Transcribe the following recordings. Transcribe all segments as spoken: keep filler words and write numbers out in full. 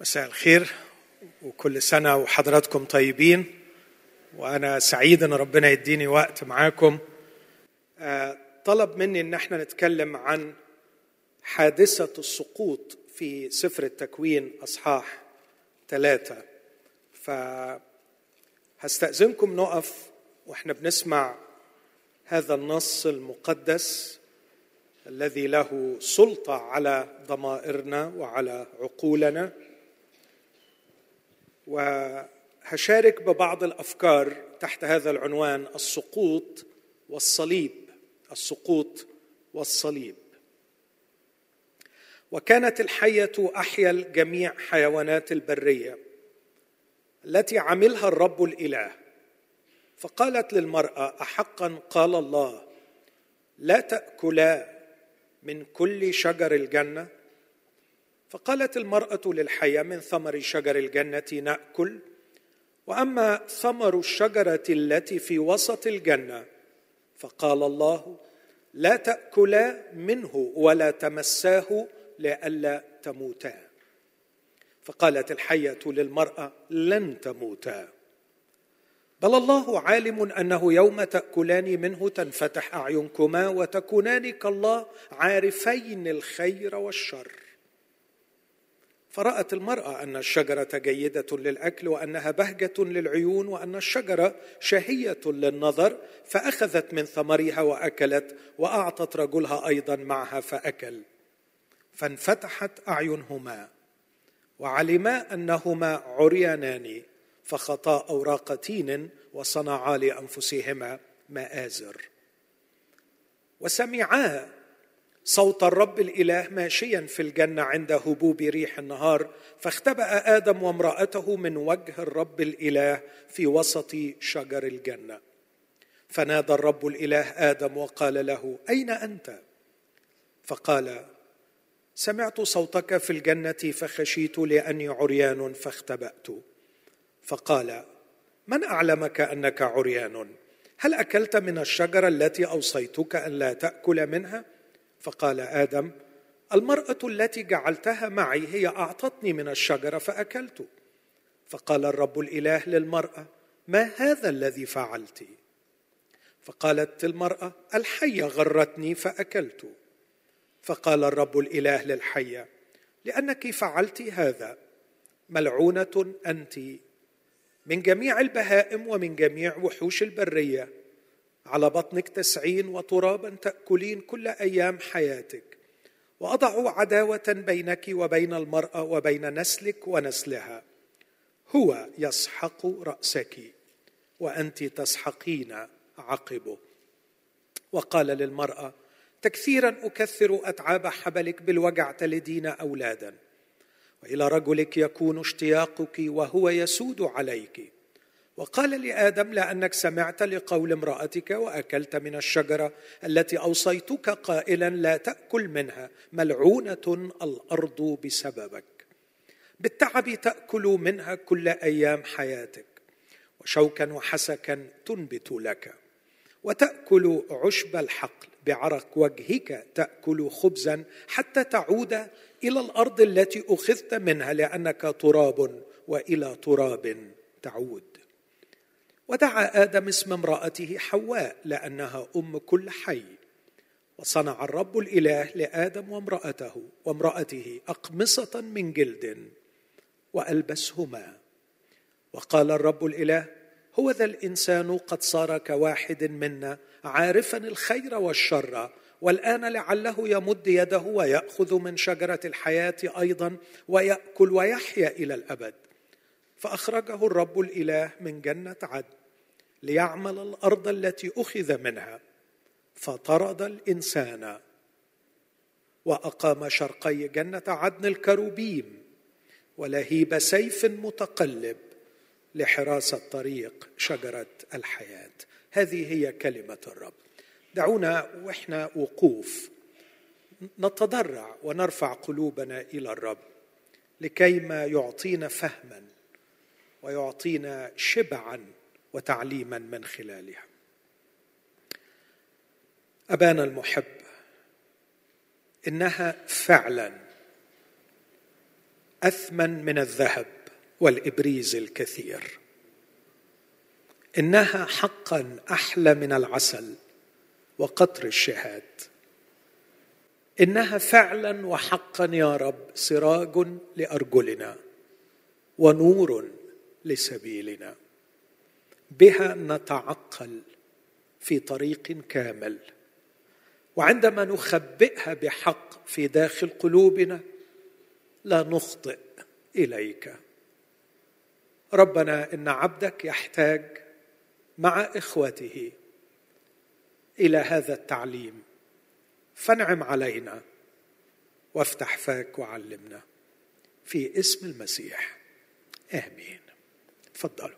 مساء الخير وكل سنة وحضراتكم طيبين. وأنا سعيد أن ربنا يديني وقت معاكم. طلب مني أن احنا نتكلم عن حادثة السقوط في سفر التكوين أصحاح ثلاثة، فهستأذنكم نقف وإحنا بنسمع هذا النص المقدس الذي له سلطة على ضمائرنا وعلى عقولنا، وهشارك ببعض الأفكار تحت هذا العنوان: السقوط والصليب. السقوط والصليب. وكانت الحية أحيا جميع حيوانات البرية التي عملها الرب الإله، فقالت للمرأة: أحقا قال الله لا تأكلا من كل شجر الجنة؟ فقالت المرأة للحية: من ثمر شجر الجنة نأكل، وأما ثمر الشجرة التي في وسط الجنة فقال الله لا تأكلا منه ولا تمساه لئلا تموتا. فقالت الحية للمرأة: لن تموتا، بل الله عالم أنه يوم تأكلان منه تنفتح أعينكما وتكونان كالله عارفين الخير والشر. فرأت المرأة أن الشجرة جيدة للأكل، وأنها بهجة للعيون، وأن الشجرة شهية للنظر، فأخذت من ثمرها وأكلت، وأعطت رجلها أيضا معها فأكل. فانفتحت أعينهما وعلما أنهما عريانان، فخطا أوراق تين وصنعا لأنفسهما مآزر. وسمعا صوت الرب الإله ماشيا في الجنة عند هبوب ريح النهار، فاختبأ آدم وامرأته من وجه الرب الإله في وسط شجر الجنة. فنادى الرب الإله آدم وقال له: أين أنت؟ فقال: سمعت صوتك في الجنة فخشيت لأني عريان فاختبأت. فقال: من أعلمك أنك عريان؟ هل أكلت من الشجرة التي أوصيتك أن لا تأكل منها؟ فقال آدم: المرأة التي جعلتها معي هي أعطتني من الشجرة فأكلت. فقال الرب الإله للمرأة: ما هذا الذي فعلت؟ فقالت المرأة: الحية غرتني فأكلت. فقال الرب الإله للحية: لأنك فعلت هذا ملعونة أنت من جميع البهائم ومن جميع وحوش البرية، على بطنك تسعين وترابا تأكلين كل أيام حياتك. وأضع عداوة بينك وبين المرأة وبين نسلك ونسلها، هو يسحق رأسك وأنت تسحقين عقبه. وقال للمرأة: تكثيرا أكثر أتعاب حبلك، بالوجع تلدين أولادا، وإلى رجلك يكون اشتياقك وهو يسود عليك. وقال لآدم: لأنك سمعت لقول امرأتك وأكلت من الشجرة التي أوصيتك قائلا لا تأكل منها، ملعونة الأرض بسببك، بالتعب تأكل منها كل أيام حياتك، وشوكا وحسكا تنبت لك، وتأكل عشب الحقل، بعرق وجهك تأكل خبزا حتى تعود إلى الأرض التي أخذت منها، لأنك تراب وإلى تراب تعود. ودعا آدم اسم امرأته حواء، لأنها أم كل حي. وصنع الرب الإله لآدم وامرأته وامرأته أقمصة من جلد وألبسهما. وقال الرب الإله: هو ذا الإنسان قد صار كواحد منا، عارفا الخير والشر، والآن لعله يمد يده ويأخذ من شجرة الحياة أيضا ويأكل ويحيا إلى الأبد. فأخرجه الرب الإله من جنة عدن ليعمل الأرض التي أخذ منها. فطرد الإنسان، وأقام شرقي جنة عدن الكروبيم ولهيب سيف متقلب لحراسة طريق شجرة الحياة. هذه هي كلمة الرب. دعونا وإحنا وقوف نتضرع ونرفع قلوبنا إلى الرب لكيما يعطينا فهما ويعطينا شبعا وتعليما من خلالها. أبانا المحب، إنها فعلا أثمن من الذهب والإبريز الكثير. إنها حقا أحلى من العسل وقطر الشهاد. إنها فعلا وحقا يا رب سراج لأرجلنا ونور لسبيلنا. بها نتعقل في طريق كامل، وعندما نخبئها بحق في داخل قلوبنا لا نخطئ إليك. ربنا إن عبدك يحتاج مع إخوته إلى هذا التعليم، فانعم علينا وافتح فاك وعلمنا، في اسم المسيح آمين. تفضلوا.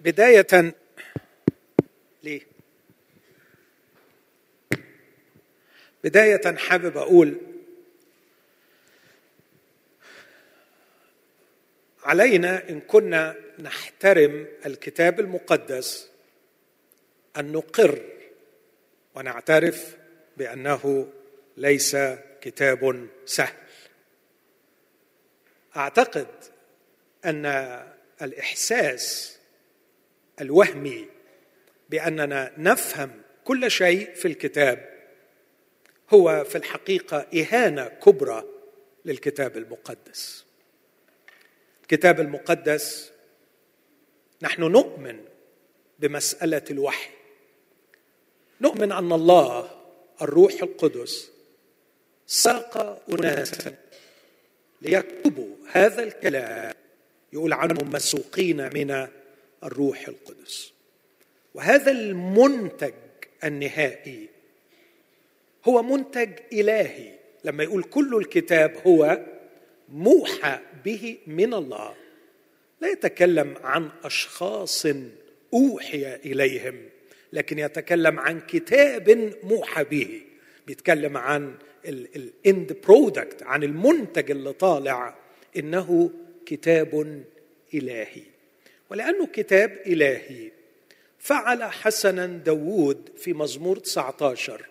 بداية ليه؟ بداية حابب أقول علينا إن كنا نحترم الكتاب المقدس أن نقر ونعترف بأنه ليس كتاب سهل. أعتقد أن الإحساس الوهمي بأننا نفهم كل شيء في الكتاب هو في الحقيقة إهانة كبرى للكتاب المقدس. الكتاب المقدس نحن نؤمن بمسألة الوحي، نؤمن أن الله الروح القدس ساق أناسا ليكتبوا هذا الكلام يقول عنهم مسوقين من الروح القدس، وهذا المنتج النهائي هو منتج إلهي. لما يقول كل الكتاب هو موحى به من الله، لا يتكلم عن أشخاص أوحي إليهم، لكن يتكلم عن كتاب موحى به، بيتكلم عن الإند برودكت، عن المنتج اللي طالع، إنه كتاب إلهي. ولأنه كتاب إلهي فعل حسنا داود في مزمور تسعة عشر،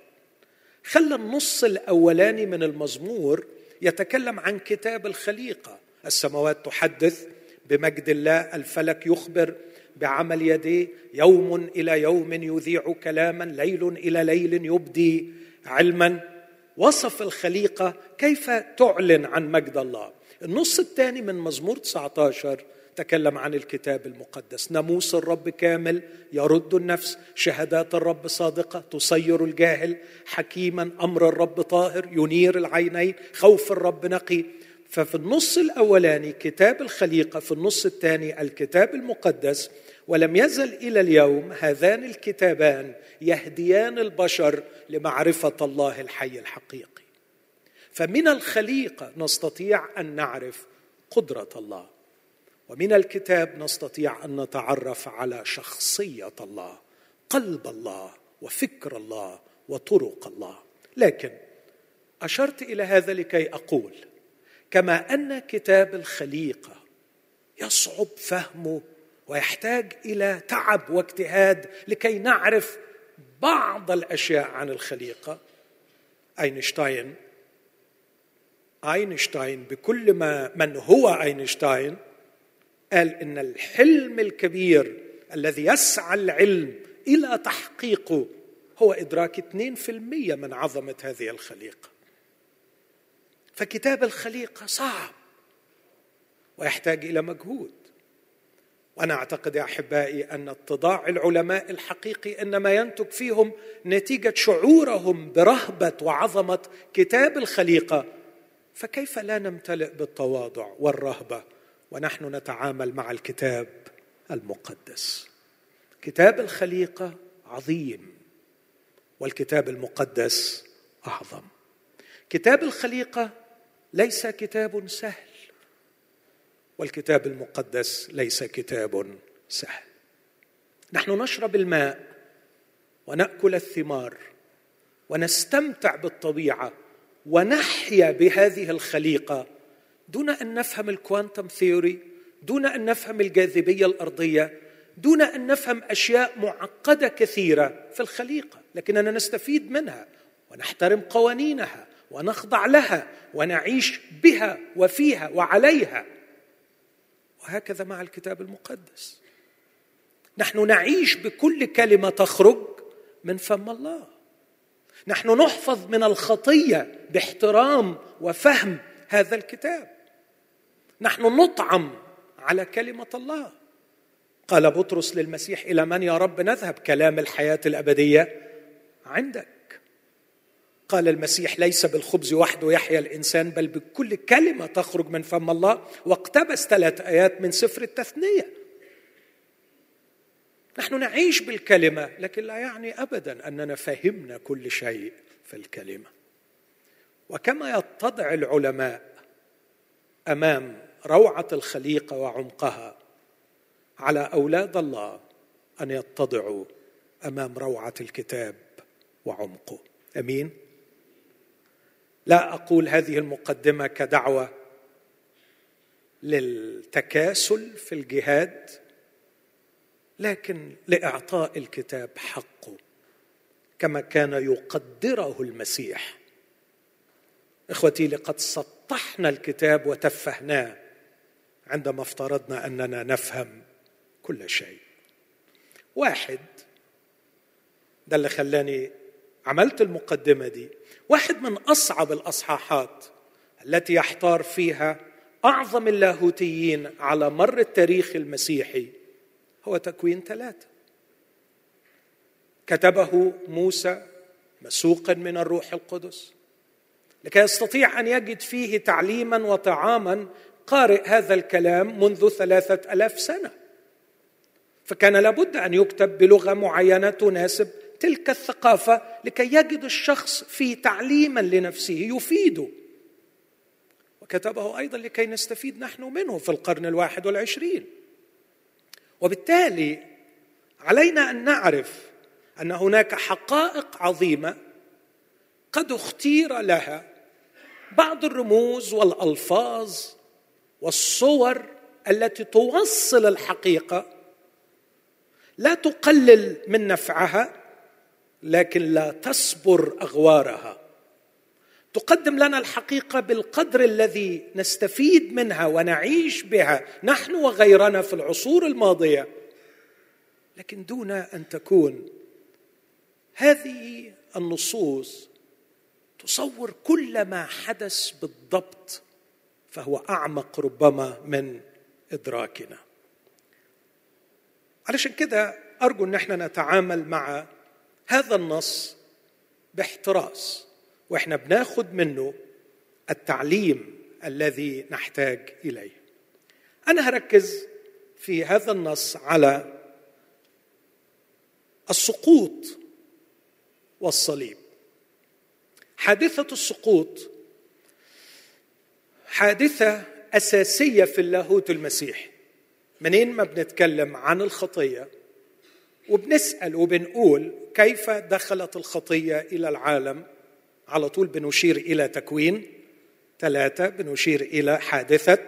خلى النص الأولاني من المزمور يتكلم عن كتاب الخليقة. السماوات تحدث بمجد الله، الفلك يخبر بعمل يديه، يوم إلى يوم يذيع كلاما، ليل إلى ليل يبدي علما. وصف الخليقة كيف تعلن عن مجد الله. النص الثاني من مزمور تسعة عشر تكلم عن الكتاب المقدس، ناموس الرب كامل يرد النفس، شهادات الرب صادقة تصير الجاهل، حكيما أمر الرب طاهر ينير العينين، خوف الرب نقي. ففي النص الأولاني كتاب الخليقة، في النص الثاني الكتاب المقدس. ولم يزل إلى اليوم هذان الكتابان يهديان البشر لمعرفة الله الحي الحقيقي. فمن الخليقة نستطيع أن نعرف قدرة الله، ومن الكتاب نستطيع أن نتعرف على شخصية الله، قلب الله، وفكر الله، وطرق الله. لكن أشرت إلى هذا لكي أقول كما أن كتاب الخليقة يصعب فهمه ويحتاج إلى تعب واجتهاد لكي نعرف بعض الأشياء عن الخليقة. أينشتاين أينشتاين بكل ما من هو أينشتاين قال إن الحلم الكبير الذي يسعى العلم إلى تحقيقه هو إدراك اثنين بالمئة من عظمة هذه الخليقة. فكتاب الخليقة صعب ويحتاج إلى مجهود. وأنا أعتقد يا أحبائي أن اتضاع العلماء الحقيقي إنما ينتج فيهم نتيجة شعورهم برهبة وعظمة كتاب الخليقة. فكيف لا نمتلئ بالتواضع والرهبة ونحن نتعامل مع الكتاب المقدس؟ كتاب الخليقة عظيم والكتاب المقدس أعظم. كتاب الخليقة ليس كتاب سهل والكتاب المقدس ليس كتاب سهل. نحن نشرب الماء ونأكل الثمار ونستمتع بالطبيعة ونحيا بهذه الخليقة دون أن نفهم الكوانتم ثيوري، دون أن نفهم الجاذبية الأرضية، دون أن نفهم أشياء معقدة كثيرة في الخليقة، لكننا نستفيد منها ونحترم قوانينها ونخضع لها ونعيش بها وفيها وعليها. وهكذا مع الكتاب المقدس، نحن نعيش بكل كلمة تخرج من فم الله، نحن نحفظ من الخطية باحترام وفهم هذا الكتاب، نحن نطعم على كلمة الله. قال بطرس للمسيح: إلى من يا رب نذهب؟ كلام الحياة الأبدية عندك. قال المسيح: ليس بالخبز وحده يحيا الإنسان، بل بكل كلمة تخرج من فم الله. واقتبس ثلاث آيات من سفر التثنية. نحن نعيش بالكلمة، لكن لا يعني أبدا أننا فهمنا كل شيء في الكلمة. وكما يتضع العلماء أمام روعة الخليقة وعمقها، على أولاد الله أن يتضعوا أمام روعة الكتاب وعمقه. أمين؟ لا أقول هذه المقدمة كدعوة للتكاسل في الجهاد، لكن لإعطاء الكتاب حقه كما كان يقدره المسيح. إخوتي، لقد سطحنا الكتاب وتفهناه عندما افترضنا أننا نفهم كل شيء. واحد، ده اللي خلاني عملت المقدمة دي، واحد من أصعب الأصحاحات التي يحتار فيها أعظم اللاهوتيين على مر التاريخ المسيحي هو تكوين ثلاثة. كتبه موسى مسوقا من الروح القدس لكي يستطيع أن يجد فيه تعليما وطعاما. قارئ هذا الكلام منذ ثلاثة ألاف سنة، فكان لابد أن يكتب بلغة معينة تناسب تلك الثقافة لكي يجد الشخص فيه تعليما لنفسه يفيده. وكتبه أيضا لكي نستفيد نحن منه في القرن الواحد والعشرين. وبالتالي علينا أن نعرف أن هناك حقائق عظيمة قد اختير لها بعض الرموز والألفاظ والصور التي توصل الحقيقة، لا تقلل من نفعها لكن لا تصبر أغوارها، تقدم لنا الحقيقة بالقدر الذي نستفيد منها ونعيش بها نحن وغيرنا في العصور الماضية، لكن دون أن تكون هذه النصوص تصور كل ما حدث بالضبط، فهو أعمق ربما من إدراكنا. علشان كده أرجو أن احنا نتعامل مع هذا النص باحتراس، وإحنا بناخد منه التعليم الذي نحتاج إليه. أنا هركز في هذا النص على السقوط والصليب. حادثة السقوط حادثة أساسية في اللاهوت المسيحي. منين ما بنتكلم عن الخطية وبنسأل وبنقول كيف دخلت الخطية إلى العالم، على طول بنشير إلى تكوين ثلاثة، بنشير إلى حادثة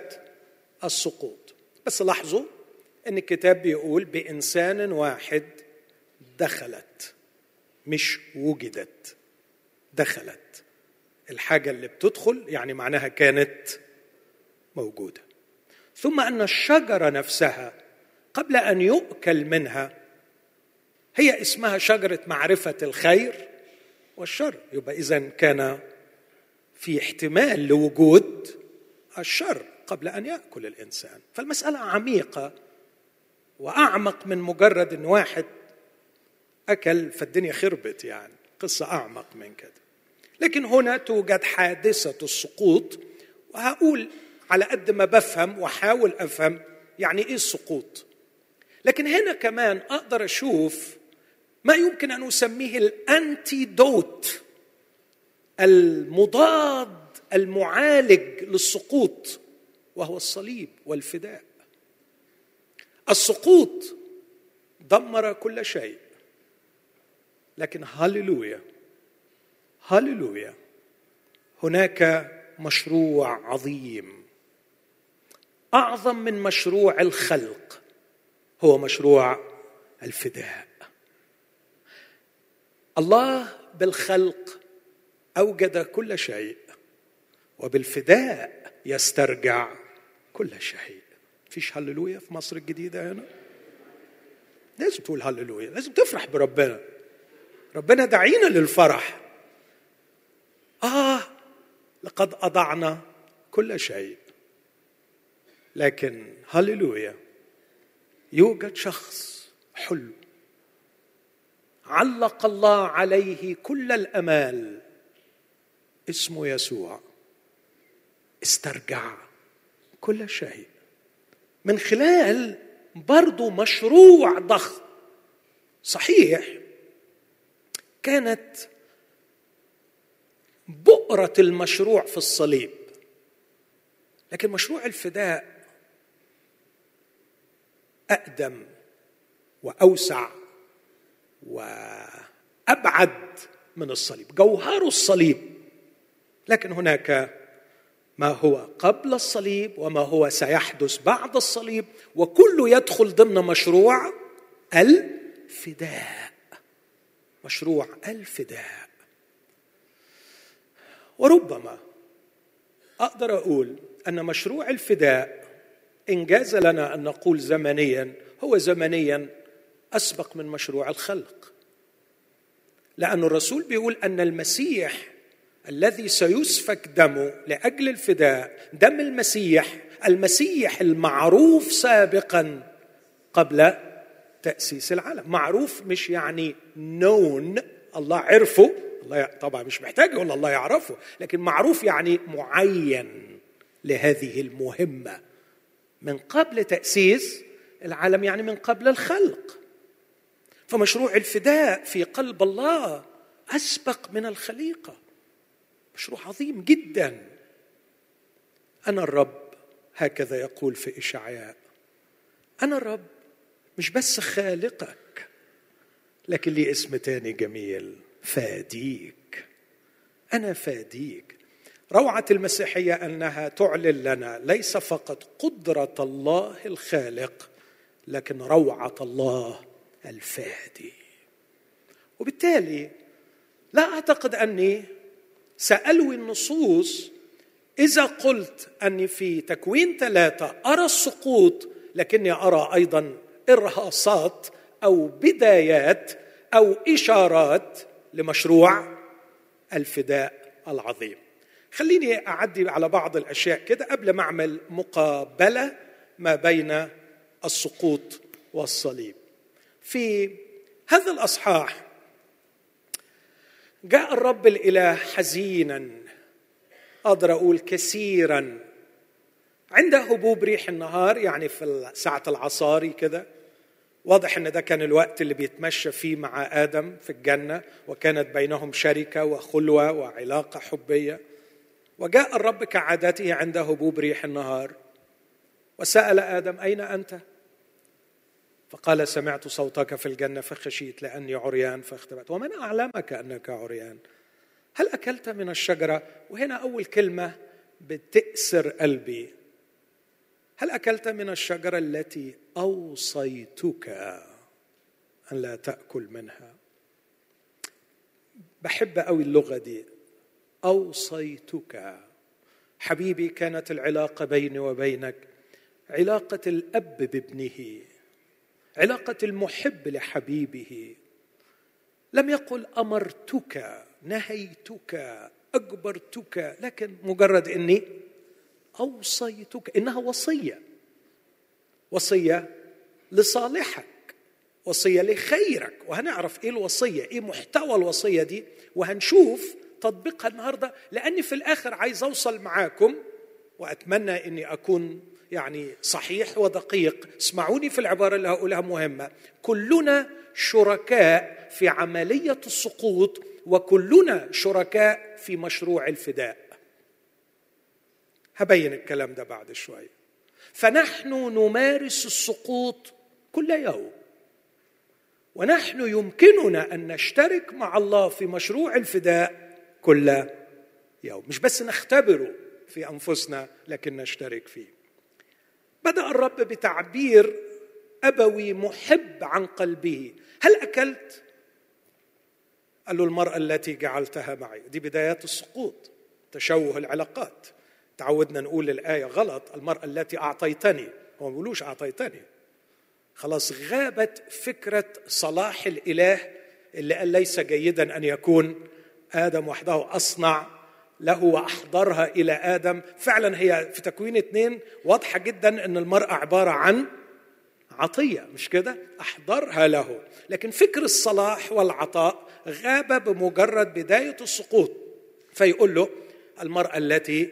السقوط. بس لاحظوا أن الكتاب بيقول بإنسان واحد دخلت، مش وجدت، دخلت. الحاجة اللي بتدخل يعني معناها كانت موجودة. ثم أن الشجرة نفسها قبل أن يؤكل منها هي اسمها شجرة معرفة الخير والشر. يبقى إذن كان في احتمال لوجود الشر قبل أن يأكل الإنسان. فالمسألة عميقة وأعمق من مجرد أن واحد أكل فالدنيا خربت، يعني قصة أعمق من كده. لكن هنا توجد حادثة السقوط، وهقول على قد ما بفهم وحاول أفهم يعني إيه السقوط. لكن هنا كمان أقدر أشوف ما يمكن أن أسميه الأنتيدوت، المضاد المعالج للسقوط، وهو الصليب والفداء. السقوط دمر كل شيء، لكن هاليلويا هاليلويا هناك مشروع عظيم أعظم من مشروع الخلق هو مشروع الفداء. الله بالخلق أوجد كل شيء، وبالفداء يسترجع كل شيء. فيش هللويا في مصر الجديدة هنا؟ لازم تقول هللويا، لازم تفرح بربنا. ربنا دعينا للفرح. آه لقد أضعنا كل شيء، لكن هللويا يوجد شخص حلو علق الله عليه كل الأمال، اسمه يسوع، استرجع كل شيء من خلال برضو مشروع ضخم. صحيح كانت بؤرة المشروع في الصليب، لكن مشروع الفداء أقدم وأوسع وأبعد من الصليب، جوهر الصليب. لكن هناك ما هو قبل الصليب وما هو سيحدث بعد الصليب، وكله يدخل ضمن مشروع الفداء. مشروع الفداء. وربما أقدر أقول أن مشروع الفداء إنجاز لنا أن نقول زمنيا، هو زمنيا أسبق من مشروع الخلق، لأن الرسول بيقول أن المسيح الذي سيسفك دمه لأجل الفداء، دم المسيح، المسيح المعروف سابقا قبل تأسيس العالم. معروف مش يعني known، الله عرفه، الله طبعا مش محتاج يقول الله يعرفه، لكن معروف يعني معين لهذه المهمة من قبل تأسيس العالم، يعني من قبل الخلق. فمشروع الفداء في قلب الله أسبق من الخليقة. مشروع عظيم جدا. أنا الرب هكذا يقول في إشعياء، أنا الرب مش بس خالقك، لكن لي اسم تاني جميل، فاديك. أنا فاديك. روعة المسيحية أنها تعلن لنا ليس فقط قدرة الله الخالق، لكن روعة الله الفادي. وبالتالي لا أعتقد أني سألوي النصوص إذا قلت أني في تكوين ثلاثة أرى السقوط، لكني أرى أيضا إرهاصات أو بدايات أو إشارات لمشروع الفداء العظيم. خليني أعدي على بعض الأشياء كده قبل ما أعمل مقابلة ما بين السقوط والصليب. في هذا الأصحاح جاء الرب الإله حزينا، أقدر أقول كثيرا، عند هبوب ريح النهار، يعني في ساعة العصاري كده. واضح أن ده كان الوقت اللي بيتمشى فيه مع آدم في الجنة، وكانت بينهم شركة وخلوة وعلاقة حبية. وجاء الرب كعادته عند هبوب ريح النهار وسأل آدم أين أنت؟ فقال سمعت صوتك في الجنة فخشيت لأني عريان فاختبأت. ومن أعلمك أنك عريان؟ هل أكلت من الشجرة؟ وهنا أول كلمة بتأسر قلبي، هل أكلت من الشجرة التي أوصيتك أن لا تأكل منها؟ بحب أوي اللغة دي، أوصيتك. حبيبي كانت العلاقة بيني وبينك علاقة الأب بابنه، علاقة المحب لحبيبه. لم يقل أمرتك، نهيتك، أجبرتك، لكن مجرد أني أوصيتك. إنها وصية، وصية لصالحك، وصية لخيرك. وهنعرف إيه الوصية، إيه محتوى الوصية دي، وهنشوف تطبيقها النهاردة، لأني في الآخر عايز أوصل معاكم، وأتمنى أني أكون يعني صحيح ودقيق. اسمعوني في العبارة اللي هقولها مهمة، كلنا شركاء في عملية السقوط، وكلنا شركاء في مشروع الفداء. هبين الكلام ده بعد شوية. فنحن نمارس السقوط كل يوم، ونحن يمكننا أن نشترك مع الله في مشروع الفداء كل يوم، مش بس نختبره في أنفسنا لكن نشترك فيه. بدأ الرب بتعبير أبوي محب عن قلبه. هل أكلت؟ قال له المرأة التي جعلتها معي. دي بدايات السقوط، تشوه العلاقات. تعودنا نقول الآية غلط، المرأة التي أعطيتني، هو ما بيقولوش أعطيتني. خلاص غابت فكرة صلاح الإله اللي قال ليس جيدا أن يكون آدم وحده، أصنع له وأحضرها إلى آدم. فعلا هي في تكوين اتنين واضحة جدا أن المرأة عبارة عن عطية، مش كده؟ أحضرها له. لكن فكر الصلاح والعطاء غاب بمجرد بداية السقوط. فيقول له المرأة التي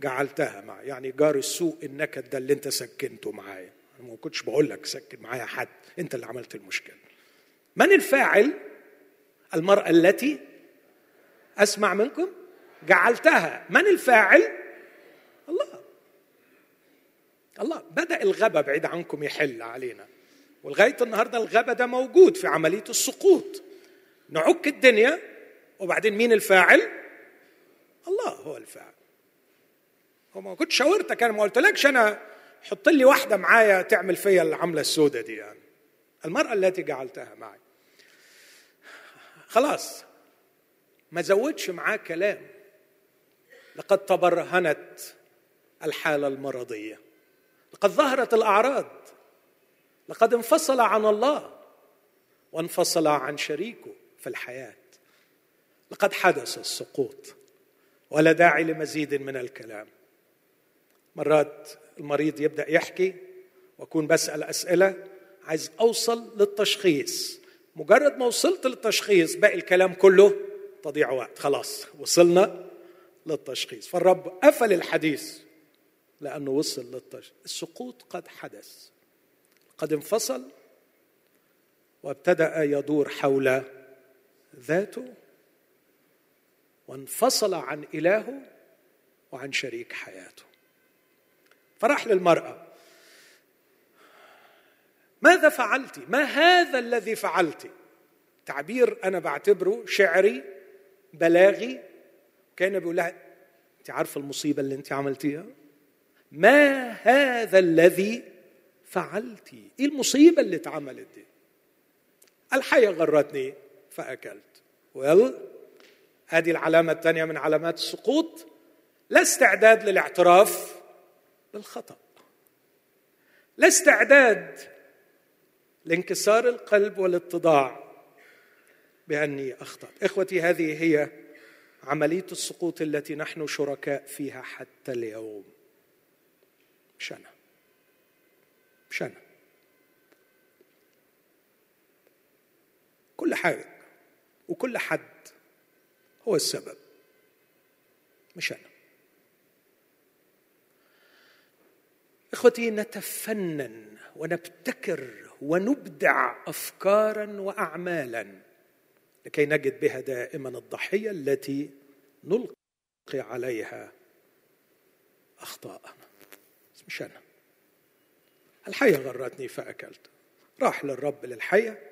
جعلتها معي، يعني جار السوء النكد ده اللي انت سكنته معايا. أنا ما كنتش بقول لك سكن معايا حد، انت اللي عملت المشكلة. من الفاعل؟ المرأة التي، أسمع منكم، جعلتها. من الفاعل؟ الله. الله. بدأ الغبا بعيد عنكم يحل علينا، ولغاية النهاردة الغبا ده موجود في عملية السقوط. نعك الدنيا وبعدين مين الفاعل؟ الله هو الفاعل. هو ما كنت شاورتك، أنا ما قلتلكش أنا حط لي واحدة معايا تعمل فيا العملة السودة دي. يعني المرأة التي جعلتها معي. خلاص ما زودش معاه كلام. لقد تبرهنت الحالة المرضية، لقد ظهرت الأعراض، لقد انفصل عن الله وانفصل عن شريكه في الحياة، لقد حدث السقوط، ولا داعي لمزيد من الكلام. مرات المريض يبدأ يحكي وأكون بسأل أسئلة، عايز أوصل للتشخيص. مجرد ما وصلت للتشخيص باقي الكلام كله تضيع وقت. خلاص وصلنا للتشخيص، فالرب قفل الحديث لأنه وصل للتشخيص. السقوط قد حدث، قد انفصل وابتدأ يدور حول ذاته وانفصل عن إلهه وعن شريك حياته. فراح للمرأة، ماذا فعلت؟ ما هذا الذي فعلت؟ تعبير أنا بعتبره شعري بلاغي. كان بيقولها أنت عارفة المصيبة اللي أنت عملتيها؟ ما هذا الذي فعلت؟ إيه المصيبة اللي اتعملت دي؟ الحية غرتني فأكلت. ويل، هذه العلامة الثانية من علامات السقوط، لا استعداد للاعتراف بالخطأ، لا استعداد لانكسار القلب والاتضاع بأني أخطأ. إخوتي، هذه هي عملية السقوط التي نحن شركاء فيها حتى اليوم. مش أنا، مش أنا. كل حاجة وكل حد هو السبب، مش أنا. إخوتي، نتفنن ونبتكر ونبدع أفكاراً وأعمالاً لكي نجد بها دائماً الضحية التي نلقي عليها أخطاء. مش أنا، الحية غرتني فأكلت. راح للرب للحية،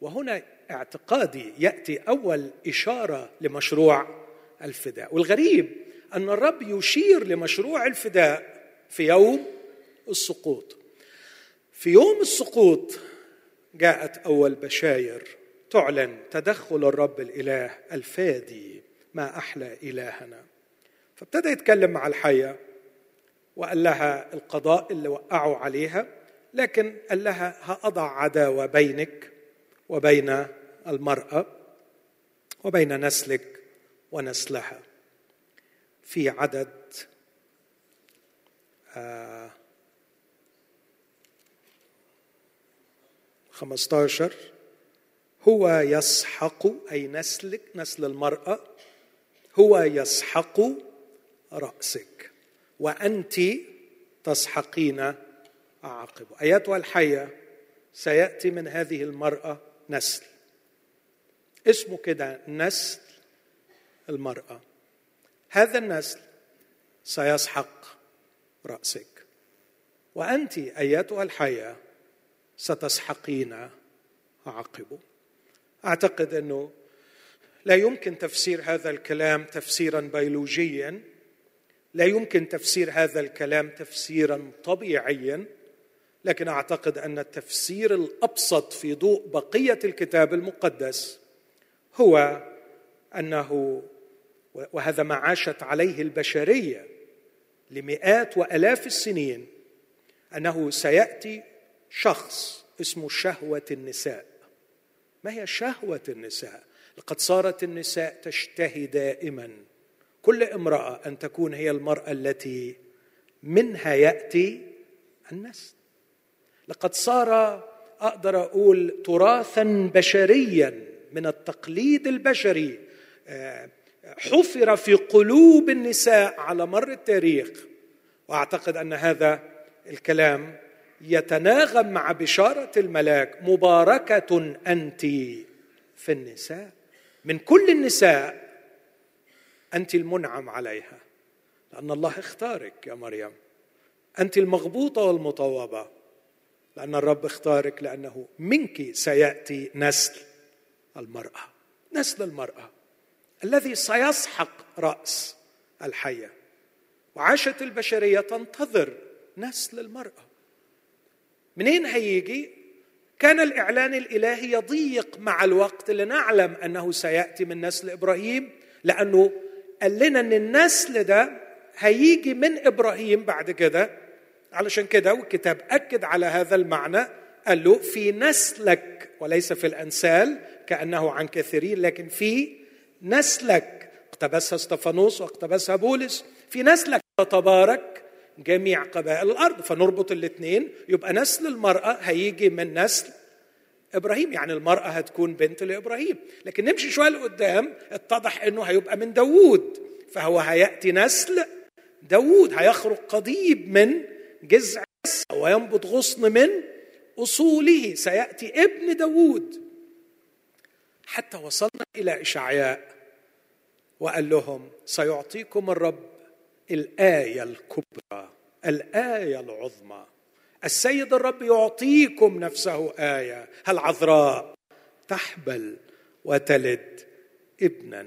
وهنا اعتقادي يأتي أول إشارة لمشروع الفداء. والغريب أن الرب يشير لمشروع الفداء في يوم السقوط. في يوم السقوط جاءت أول بشاير تعلن تدخل الرب الإله الفادي. ما أحلى إلهنا. فابتدى يتكلم مع الحية وقال لها القضاء اللي وقعوا عليها، لكن قال لها هأضع عداوة بينك وبين المرأة وبين نسلك ونسلها. في عدد آه خمسة عشر، هو يسحق، أي نسلك، نسل المرأة، هو يسحق رأسك وأنت تسحقين عقبه. أيتها الحية، سيأتي من هذه المرأة نسل، اسمه كده نسل المرأة. هذا النسل سيسحق رأسك، وأنت أيتها الحية ستسحقين عقبه. أعتقد أنه لا يمكن تفسير هذا الكلام تفسيراً بيولوجياً، لا يمكن تفسير هذا الكلام تفسيراً طبيعياً، لكن أعتقد أن التفسير الأبسط في ضوء بقية الكتاب المقدس هو أنه، وهذا ما عاشت عليه البشرية لمئات وألاف السنين، أنه سيأتي شخص اسمه شهوة النساء. ما هي شهوة النساء؟ لقد صارت النساء تشتهي دائما كل امرأة أن تكون هي المرأة التي منها يأتي النسل. لقد صار أقدر أقول تراثا بشريا من التقليد البشري حفر في قلوب النساء على مر التاريخ، وأعتقد أن هذا الكلام يتناغم مع بشارة الملاك: مباركة أنت في النساء، من كل النساء أنت المنعم عليها، لأن الله اختارك يا مريم، أنت المغبوطة والمطوبة، لأن الرب اختارك، لأنه منك سيأتي نسل المرأة، نسل المرأة الذي سيسحق رأس الحية. وعاشت البشرية تنتظر نسل المرأة. منين هيجي؟ كان الإعلان الإلهي يضيق مع الوقت لنعلم أنه سيأتي من نسل إبراهيم، لأنه قال لنا أن النسل ده هيجي من إبراهيم بعد كده. علشان كده والكتاب أكد على هذا المعنى، قال له: في نسلك، وليس في الأنسال كأنه عن كثيرين، لكن في نسلك. اقتبسها استفانوس واقتبسها بولس: في نسلك تتبارك جميع قبائل الأرض. فنربط الاثنين، يبقى نسل المرأة هيجي من نسل إبراهيم، يعني المرأة هتكون بنت لإبراهيم. لكن نمشي شوية لقدام، اتضح أنه هيبقى من داود، فهو هيأتي نسل داود، هيخرج قضيب من جذع يسع وينبت غصن من أصوله، سيأتي ابن داود. حتى وصلنا إلى إشعياء وقال لهم: سيعطيكم الرب الآية الكبرى، الآية العظمى، السيد الرب يعطيكم نفسه آية، العذراء تحبل وتلد ابنا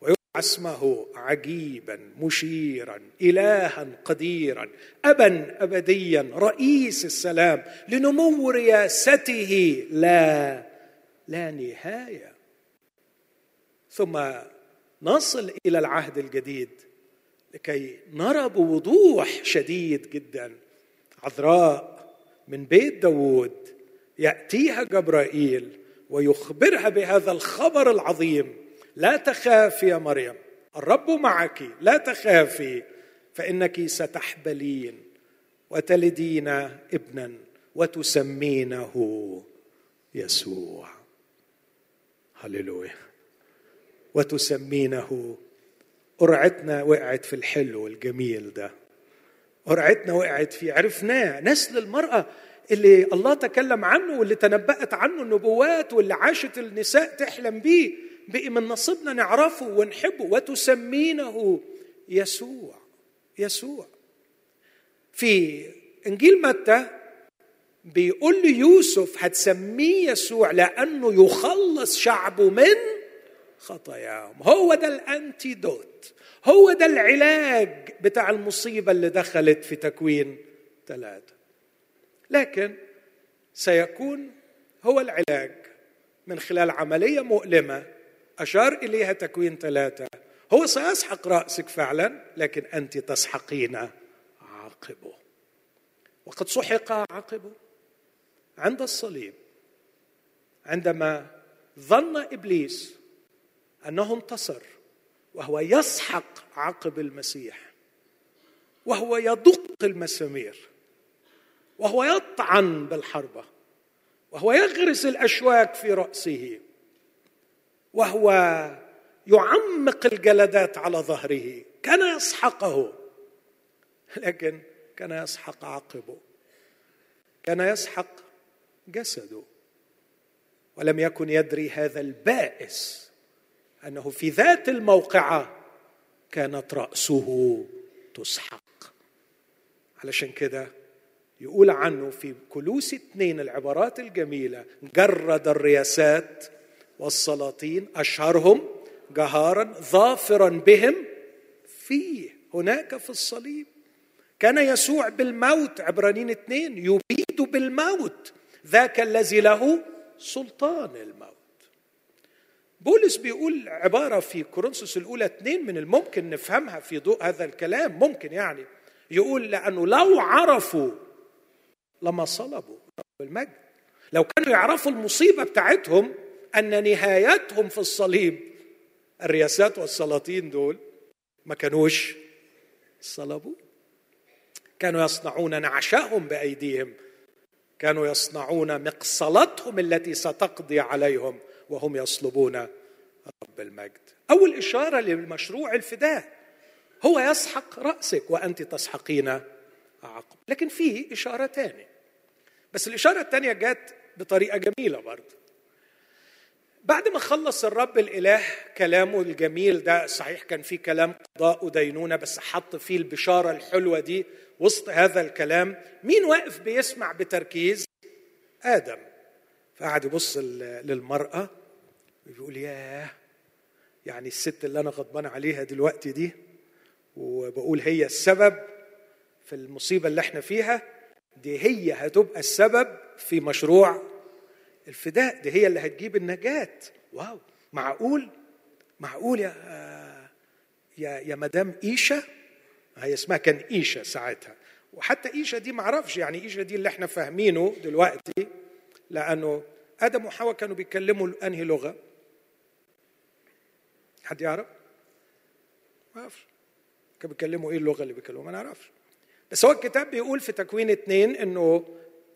ويدعى اسمه عجيبا مشيرا إلها قديرا أبا أبديا رئيس السلام، لنمو رياسته لا لا نهاية. ثم نصل إلى العهد الجديد لكي نرى بوضوح شديد جدا عذراء من بيت داود يأتيها جبرائيل ويخبرها بهذا الخبر العظيم: لا تخافي يا مريم، الرب معك، لا تخافي، فإنك ستحبلين وتلدين ابنا وتسمينه يسوع. هللويا. وتسمينه. قرعتنا وقعت في الحلو والجميل ده، قرعتنا وقعت فيه، عرفناه، نسل المرأة اللي الله تكلم عنه واللي تنبأت عنه النبوات واللي عاشت النساء تحلم بيه، بقي من نصيبنا نعرفه ونحبه. وتسمينه يسوع. يسوع في إنجيل متى بيقول ليوسف هتسميه يسوع لأنه يخلص شعبه من خطاياهم. هو ده الانتيدوت، هو ده العلاج بتاع المصيبة اللي دخلت في تكوين ثلاثة. لكن سيكون هو العلاج من خلال عملية مؤلمة أشار إليها تكوين ثلاثة. هو سيسحق رأسك فعلا، لكن أنت تسحقين عقبه. وقد سحق عقبه عند الصليب، عندما ظن إبليس أنه انتصر وهو يسحق عقب المسيح، وهو يدق المسامير، وهو يطعن بالحربة، وهو يغرس الأشواك في رأسه، وهو يعمق الجلدات على ظهره. كان يسحقه، لكن كان يسحق عقبه، كان يسحق جسده، ولم يكن يدري هذا البائس أنه في ذات الموقعة كانت رأسه تسحق. علشان كده يقول عنه في كلوسي اثنين العبارات الجميلة: جرد الرياسات والسلاطين، أشهرهم جهارا ظافرا بهم فيه. هناك في الصليب كان يسوع بالموت، عبرانيين اثنين، يبيد يجد بالموت ذاك الذي له سلطان الموت. بولس بيقول عبارة في كورنثوس الأولى اثنين من الممكن نفهمها في ضوء هذا الكلام، ممكن يعني يقول لأنه لو عرفوا لما صلبوا المجد، لو كانوا يعرفوا المصيبة بتاعتهم أن نهايتهم في الصليب، الرياسات والسلاطين دول ما كانوش صلبوا، كانوا يصنعون نعشهم بأيديهم، كانوا يصنعون مقصلتهم التي ستقضي عليهم وهم يصلبون رب المجد. أول إشارة للمشروع الفداء، هو يسحق رأسك وأنت تسحقين عقب. لكن فيه إشارة تانية، بس الإشارة التانية جات بطريقة جميلة برضه. بعد ما خلص الرب الإله كلامه الجميل ده، صحيح كان فيه كلام قضاء ودينونة، بس حط فيه البشارة الحلوة دي وسط هذا الكلام. مين واقف بيسمع بتركيز؟ آدم. فقعد يبص للمرأة ويقول ياه، يعني الست اللي أنا غضبان عليها دلوقتي دي وبقول هي السبب في المصيبة اللي احنا فيها دي، هي هتبقى السبب في مشروع الفداء، دي هي اللي هتجيب النجاة. واو، معقول معقول يا يا يا مدام إيشا، هي اسمها كان إيشا ساعتها، وحتى إيشا دي معرفش يعني إيشا دي اللي احنا فاهمينه دلوقتي، لأنه آدم وحواء كانوا بيتكلموا أنهي لغة؟ حد يعرف؟ ما أعرفش كانوا بيتكلموا إيه اللغة اللي بيتكلموا، ما نعرفش. بس هو الكتاب بيقول في تكوين اتنين إنه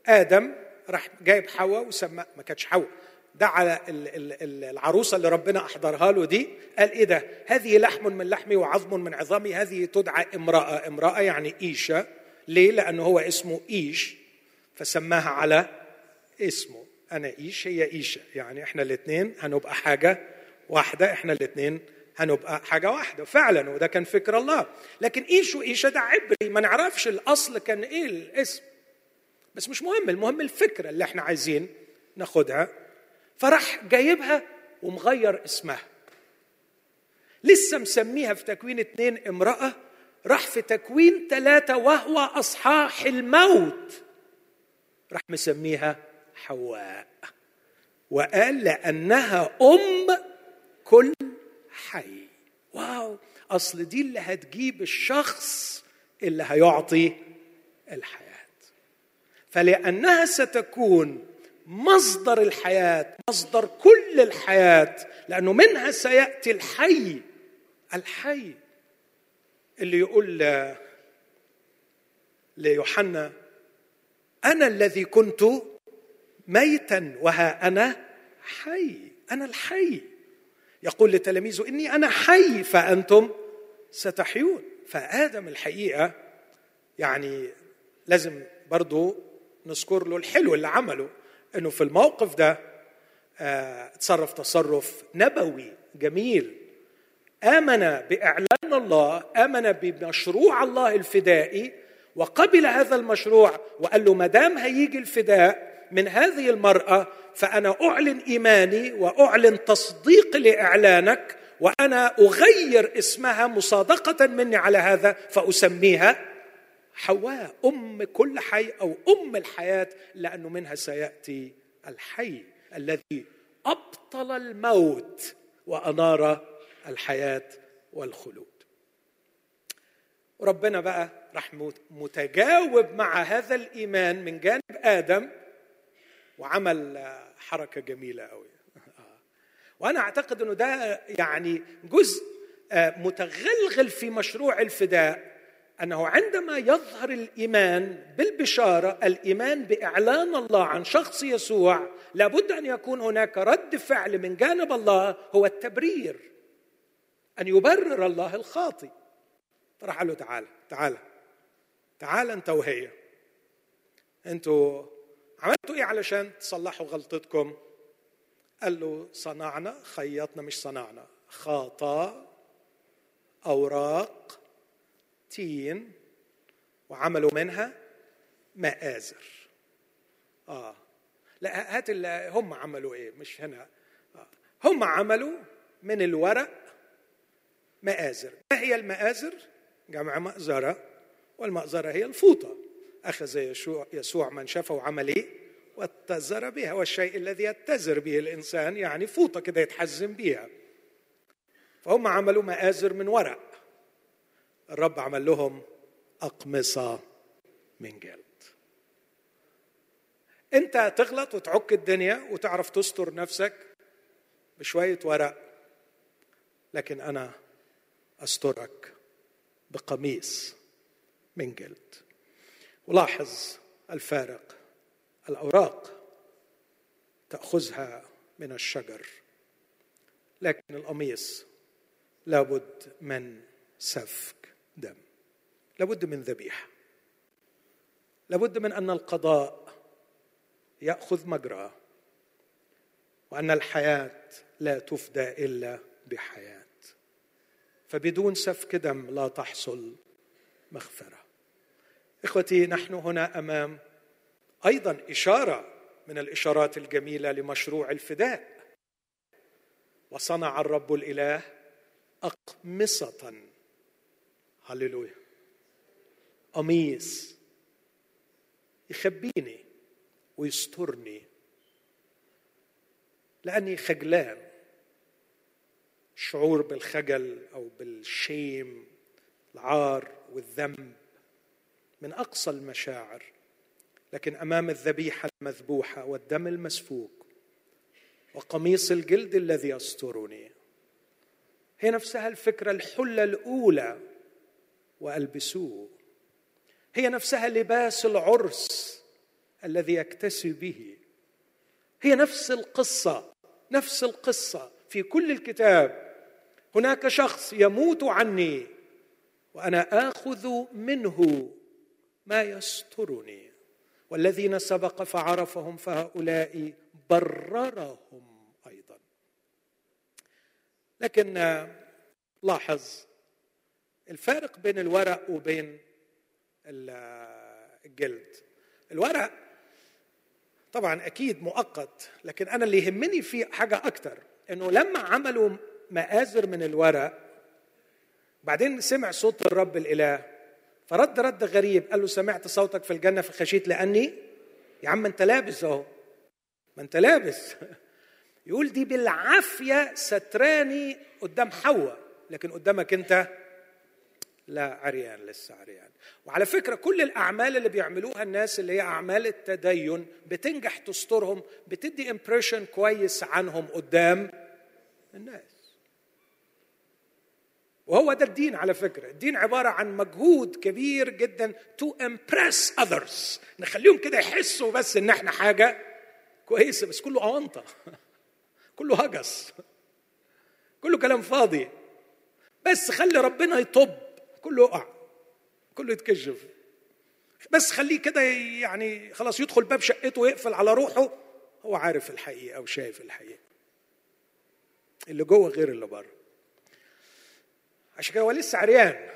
آدم راح جايب حواء وسماء، ما كانتش حواء، ده على العروسة اللي ربنا أحضرها له دي، قال إيه ده؟ هذه لحم من لحمي وعظم من عظامي، هذه تدعى امرأة. امرأة يعني إيشا. ليه؟ لأنه هو اسمه إيش، فسماها على اسمه. أنا إيش، هي إيشا، يعني إحنا الاثنين هنبقى حاجة واحدة، إحنا الاثنين هنبقى حاجة واحدة فعلا، وده كان فكر الله. لكن إيش وإيشا ده عبري، ما نعرفش الأصل كان إيه الاسم، بس مش مهم، المهم الفكرة اللي احنا عايزين ناخدها. فرح جايبها ومغير اسمها، لسه مسميها في تكوين اتنين امرأة، راح في تكوين تلاتة وهو أصحاح الموت راح مسميها حواء، وقال لأنها أم كل حي. واو، أصل دي اللي هتجيب الشخص اللي هيعطي الحياة، فلأنها ستكون مصدر الحياة، مصدر كل الحياة، لأنه منها سيأتي الحي. الحي اللي يقول ليوحنا أنا الذي كنت ميتا وها أنا حي، أنا الحي. يقول لتلاميذه إني أنا حي فأنتم ستحيون. فآدم الحقيقة يعني لازم برضو نذكر له الحلو اللي عمله، انه في الموقف ده آه تصرف تصرف نبوي جميل، آمن بإعلان الله، آمن بمشروع الله الفدائي، وقبل هذا المشروع وقال له مدام هيجي الفداء من هذه المرأة فأنا أعلن إيماني وأعلن تصديق لإعلانك، وأنا أغير اسمها مصادقة مني على هذا فأسميها حواء، أم كل حي أو أم الحياة، لأنه منها سيأتي الحي الذي أبطل الموت وأنار الحياة والخلود. وربنا بقى راح متجاوب مع هذا الإيمان من جانب آدم، وعمل حركة جميلة قوي، وأنا أعتقد أنه ده يعني جزء متغلغل في مشروع الفداء، أنه عندما يظهر الإيمان بالبشارة، الإيمان بإعلان الله عن شخص يسوع، لابد أن يكون هناك رد فعل من جانب الله، هو التبرير، أن يبرر الله الخاطئ. فراح قال له تعالى تعالى تعالى أنت وهي، أنتوا عملتوا إيه علشان تصلحوا غلطتكم؟ قال له صنعنا، خيطنا، مش صنعنا، خاطة، أوراق، تين، وعملوا منها مآزر. آه لا، هات اللي هم عملوا إيه، مش هنا. آه. هم عملوا من الورق مآزر. ما هي المآزر؟ جمع مأزرة، والمأزرة هي الفوطة. أخذ يسوع, يسوع منشفة وعمل إيه؟ واتزر بها. والشيء الذي يتزر به الإنسان يعني فوطة كده يتحزم بيها. فهم عملوا مآزر من ورق، الرب عمل لهم أقمصة من جلد. أنت تغلط وتعك الدنيا وتعرف تستر نفسك بشوية ورق، لكن أنا أسترك بقميص من جلد. ولاحظ الفارق، الأوراق تأخذها من الشجر، لكن القميص لابد من سفك دم، لابد من ذبيحة، لابد من أن القضاء يأخذ مجراه، وأن الحياة لا تفدى إلا بحياة. فبدون سفك دم لا تحصل مغفرة. إخوتي، نحن هنا أمام أيضا إشارة من الإشارات الجميلة لمشروع الفداء. وصنع الرب الإله أقمصة، هللويا، قميص يخبيني ويسترني، لأني خجلان. شعور بالخجل أو بالشيم، العار والذنب من أقصى المشاعر، لكن أمام الذبيحة المذبوحة والدم المسفوك وقميص الجلد الذي يسترني، هي نفسها الفكرة الحلة الأولى، وألبسوه، هي نفسها لباس العرس الذي يكتسي به. هي نفس القصة، نفس القصة في كل الكتاب. هناك شخص يموت عني وأنا آخذ منه ما يسترني. والذين سبق فعرفهم فهؤلاء بررهم أيضا. لكن لاحظ الفارق بين الورق وبين الجلد. الورق طبعا أكيد مؤقت، لكن أنا اللي يهمني فيه حاجة أكتر، إنه لما عملوا مآزر من الورق بعدين سمع صوت الرب الإله، فرد رد غريب، قال له سمعت صوتك في الجنة فخشيت لأني، يا عم أنت لابس أهو، ما أنت لابس. يقول دي بالعافية ستراني قدام حواء، لكن قدامك أنت لا، عريان لسه عريان. وعلى فكرة كل الأعمال اللي بيعملوها الناس اللي هي أعمال التدين بتنجح تسترهم، بتدي إمبريشن كويس عنهم قدام الناس. وهو ده الدين على فكرة. الدين عبارة عن مجهود كبير جدا to impress others، نخليهم كده يحسوا بس إن احنا حاجة كويسة، بس كله أونطة، كله هجس، كله كلام فاضي، بس خلي ربنا يطب، كله يقع، كله يتكشف، بس خليه كده يعني خلاص يدخل باب شقته ويقفل على روحه، هو عارف الحقيقة وشايف الحقيقة، اللي جوه غير اللي بره. عشان كده هو لسه عريان.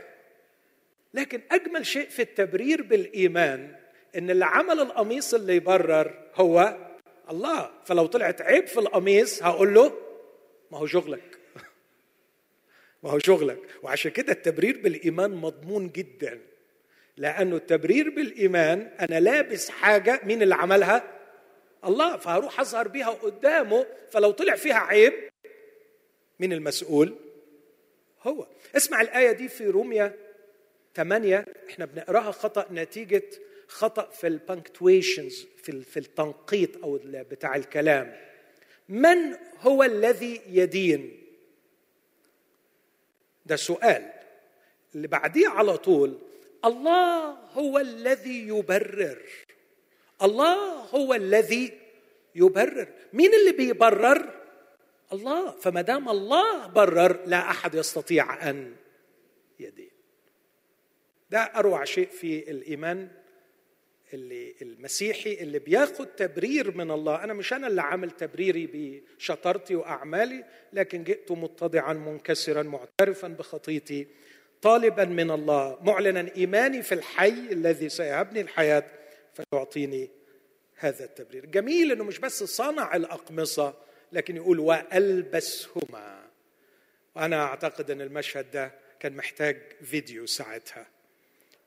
لكن أجمل شيء في التبرير بالإيمان إن اللي عمل القميص اللي يبرر هو الله. فلو طلعت عيب في القميص هقول له ما هو شغلك، ما هو شغلك. وعشان كده التبرير بالإيمان مضمون جدا، لأنه التبرير بالإيمان أنا لابس حاجة مين اللي عملها؟ الله. فهروح أظهر بيها قدامه، فلو طلع فيها عيب مين المسؤول؟ هو. اسمع الآية دي في روميا ثمانية، احنا بنقراها خطأ نتيجة خطأ في البنكتويشنز، في التنقيط أو بتاع الكلام. من هو الذي يدين؟ ده سؤال. اللي بعديه على طول الله هو الذي يبرر، الله هو الذي يبرر. مين اللي بيبرر؟ الله. فما دام الله برر لا أحد يستطيع أن يدين. ده أروع شيء في الإيمان اللي المسيحي، اللي بياخد تبرير من الله. أنا مش أنا اللي عامل تبريري بشطارتي وأعمالي، لكن جئت متضعا منكسرا معترفا بخطيتي، طالبا من الله، معلنا إيماني في الحي الذي سيهبني الحياة فيعطيني هذا التبرير. جميل أنه مش بس صنع الأقمصة، لكن يقول وألبسهما. وأنا أعتقد أن المشهد ده كان محتاج فيديو ساعتها،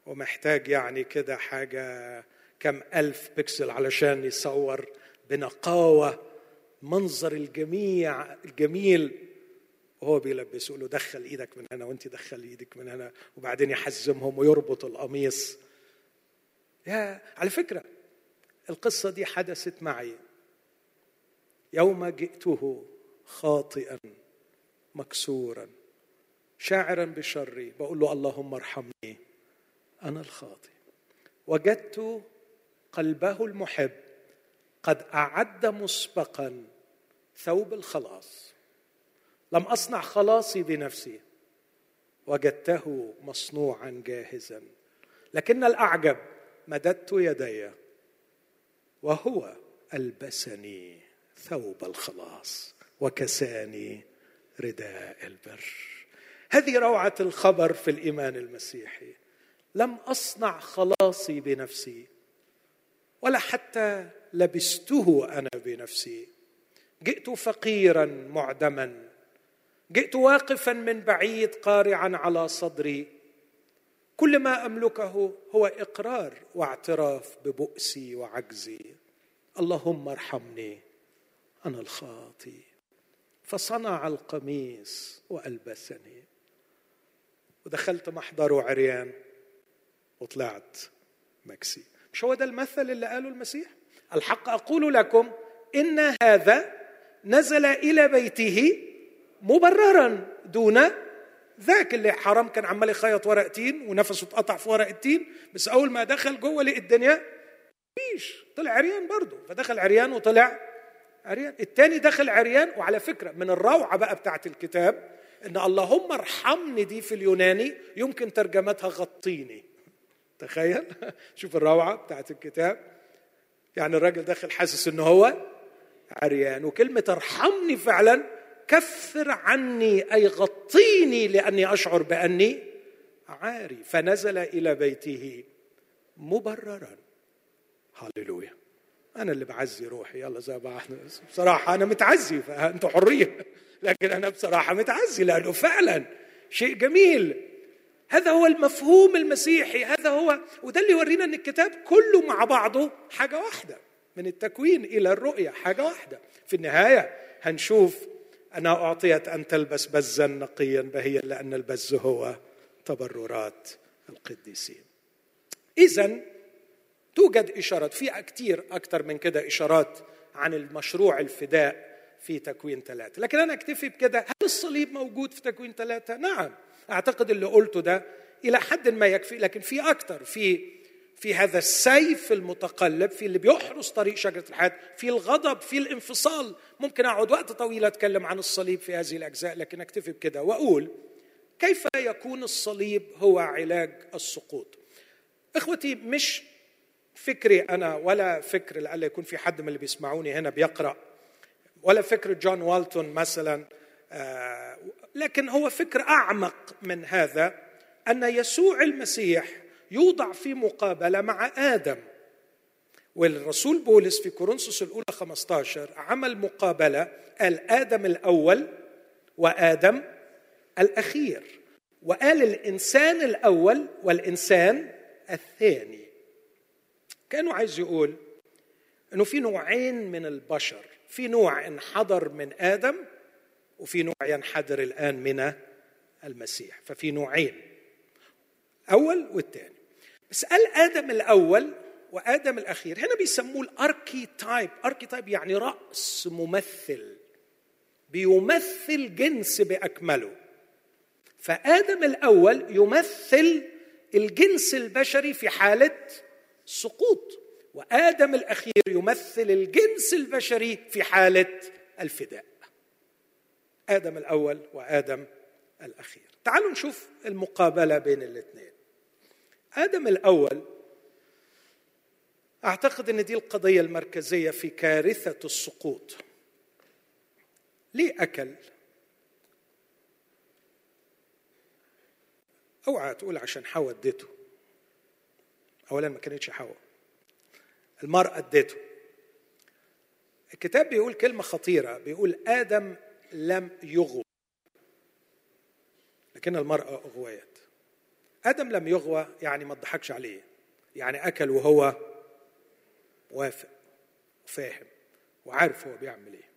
ومحتاج يعني كده حاجة كم ألف بكسل علشان يصور بنقاوة منظر الجميع الجميل وهو بيلبسه. له دخل إيدك من هنا وانت دخل إيدك من هنا، وبعدين يحزمهم ويربط القميص. يا على فكرة القصة دي حدثت معي. يوم جئته خاطئا مكسورا شاعرا بشري، بقول له اللهم ارحمني أنا الخاطئ، وجدت قلبه المحب قد أعد مسبقا ثوب الخلاص. لم أصنع خلاصي بنفسي، وجدته مصنوعا جاهزا، لكن الأعجب مددت يدي وهو ألبسني ثوب الخلاص وكساني رداء البر. هذه روعة الخبر في الإيمان المسيحي. لم أصنع خلاصي بنفسي، ولا حتى لبسته أنا بنفسي. جئت فقيرا معدما، جئت واقفا من بعيد قارعا على صدري. كل ما أملكه هو إقرار واعتراف ببؤسي وعجزي. اللهم ارحمني أنا الخاطئ. فصنع القميص وألبسني، ودخلت محضره عريان وطلعت مكسي. مش هو ده المثل اللي قاله المسيح؟ الحق أقول لكم إن هذا نزل إلى بيته مبرراً دون ذاك. اللي حرام كان عمال يخيط ورق تين ونفسه اتقطع في ورق التين، بس أول ما دخل جوه لقى الدنيا مفيش، طلع عريان برضه. فدخل عريان وطلع عريان. التاني دخل عريان. وعلى فكرة من الروعة بقى بتاعة الكتاب إن اللهم ارحمني دي في اليوناني يمكن ترجمتها غطيني. تخيل، شوف الروعة بتاعة الكتاب. يعني الراجل داخل حاسس إنه هو عريان، وكلمة ارحمني فعلاً كفر عني أي غطيني لأني أشعر بأني عاري. فنزل إلى بيته مبررا. هاليلويا. أنا اللي بعزي روحي، يلا زي بعضنا. بصراحة أنا متعزي، فأنتوا حرية، لكن أنا بصراحة متعزي لأنه فعلا شيء جميل. هذا هو المفهوم المسيحي، هذا هو، وده اللي يورينا أن الكتاب كله مع بعضه حاجة واحدة، من التكوين إلى الرؤية حاجة واحدة. في النهاية هنشوف أنا أعطيت أن تلبس بزا نقيا بهيا، لأن البز هو تبررات القديسين. إذن توجد إشارات في كتير أكتر من كده، إشارات عن المشروع الفداء في تكوين ثلاثة، لكن أنا أكتفي بكده. هل الصليب موجود في تكوين ثلاثة؟ نعم، أعتقد اللي قلته ده إلى حد ما يكفي، لكن في أكتر. في في هذا السيف المتقلب، في اللي بيحرس طريق شجرة الحياة، في الغضب، في الانفصال. ممكن أقعد وقت طويل أتكلم عن الصليب في هذه الأجزاء، لكن أكتفي بكده وأقول كيف يكون الصليب هو علاج السقوط. إخوتي، مش فكري أنا ولا فكر، لألا يكون في حد من اللي بيسمعوني هنا بيقرأ، ولا فكر جون والتون مثلا، آه لكن هو فكر أعمق من هذا، أن يسوع المسيح يوضع في مقابلة مع آدم. والرسول بولس في كورنثوس الأولى خمسة عشر عمل مقابلة، قال آدم الأول وآدم الأخير، وقال الإنسان الأول والإنسان الثاني. كأنه عايز يقول أنه في نوعين من البشر، في نوع انحدر من آدم، وفي نوع ينحدر الآن من المسيح. ففي نوعين، أول والثاني. بس قال آدم الأول وآدم الأخير. هنا بيسموه الأركيتايب. أركيتايب يعني رأس ممثل، بيمثل جنس بأكمله. فآدم الأول يمثل الجنس البشري في حالة سقوط، وآدم الأخير يمثل الجنس البشري في حالة الفداء. آدم الأول وآدم الأخير. تعالوا نشوف المقابلة بين الاثنين. آدم الأول، أعتقد أن دي القضية المركزية في كارثة السقوط. ليه أكل؟ أوعى تقول عشان حواء اديته. أولا ما كانتش حواء، المرأة اديته. الكتاب بيقول كلمة خطيرة، بيقول آدم لم يغو، لكن المرأة أغويت. آدم لم يغوى يعني ما تضحكش عليه، يعني أكل وهو موافق وفاهم وعارف هو بيعمل إيه.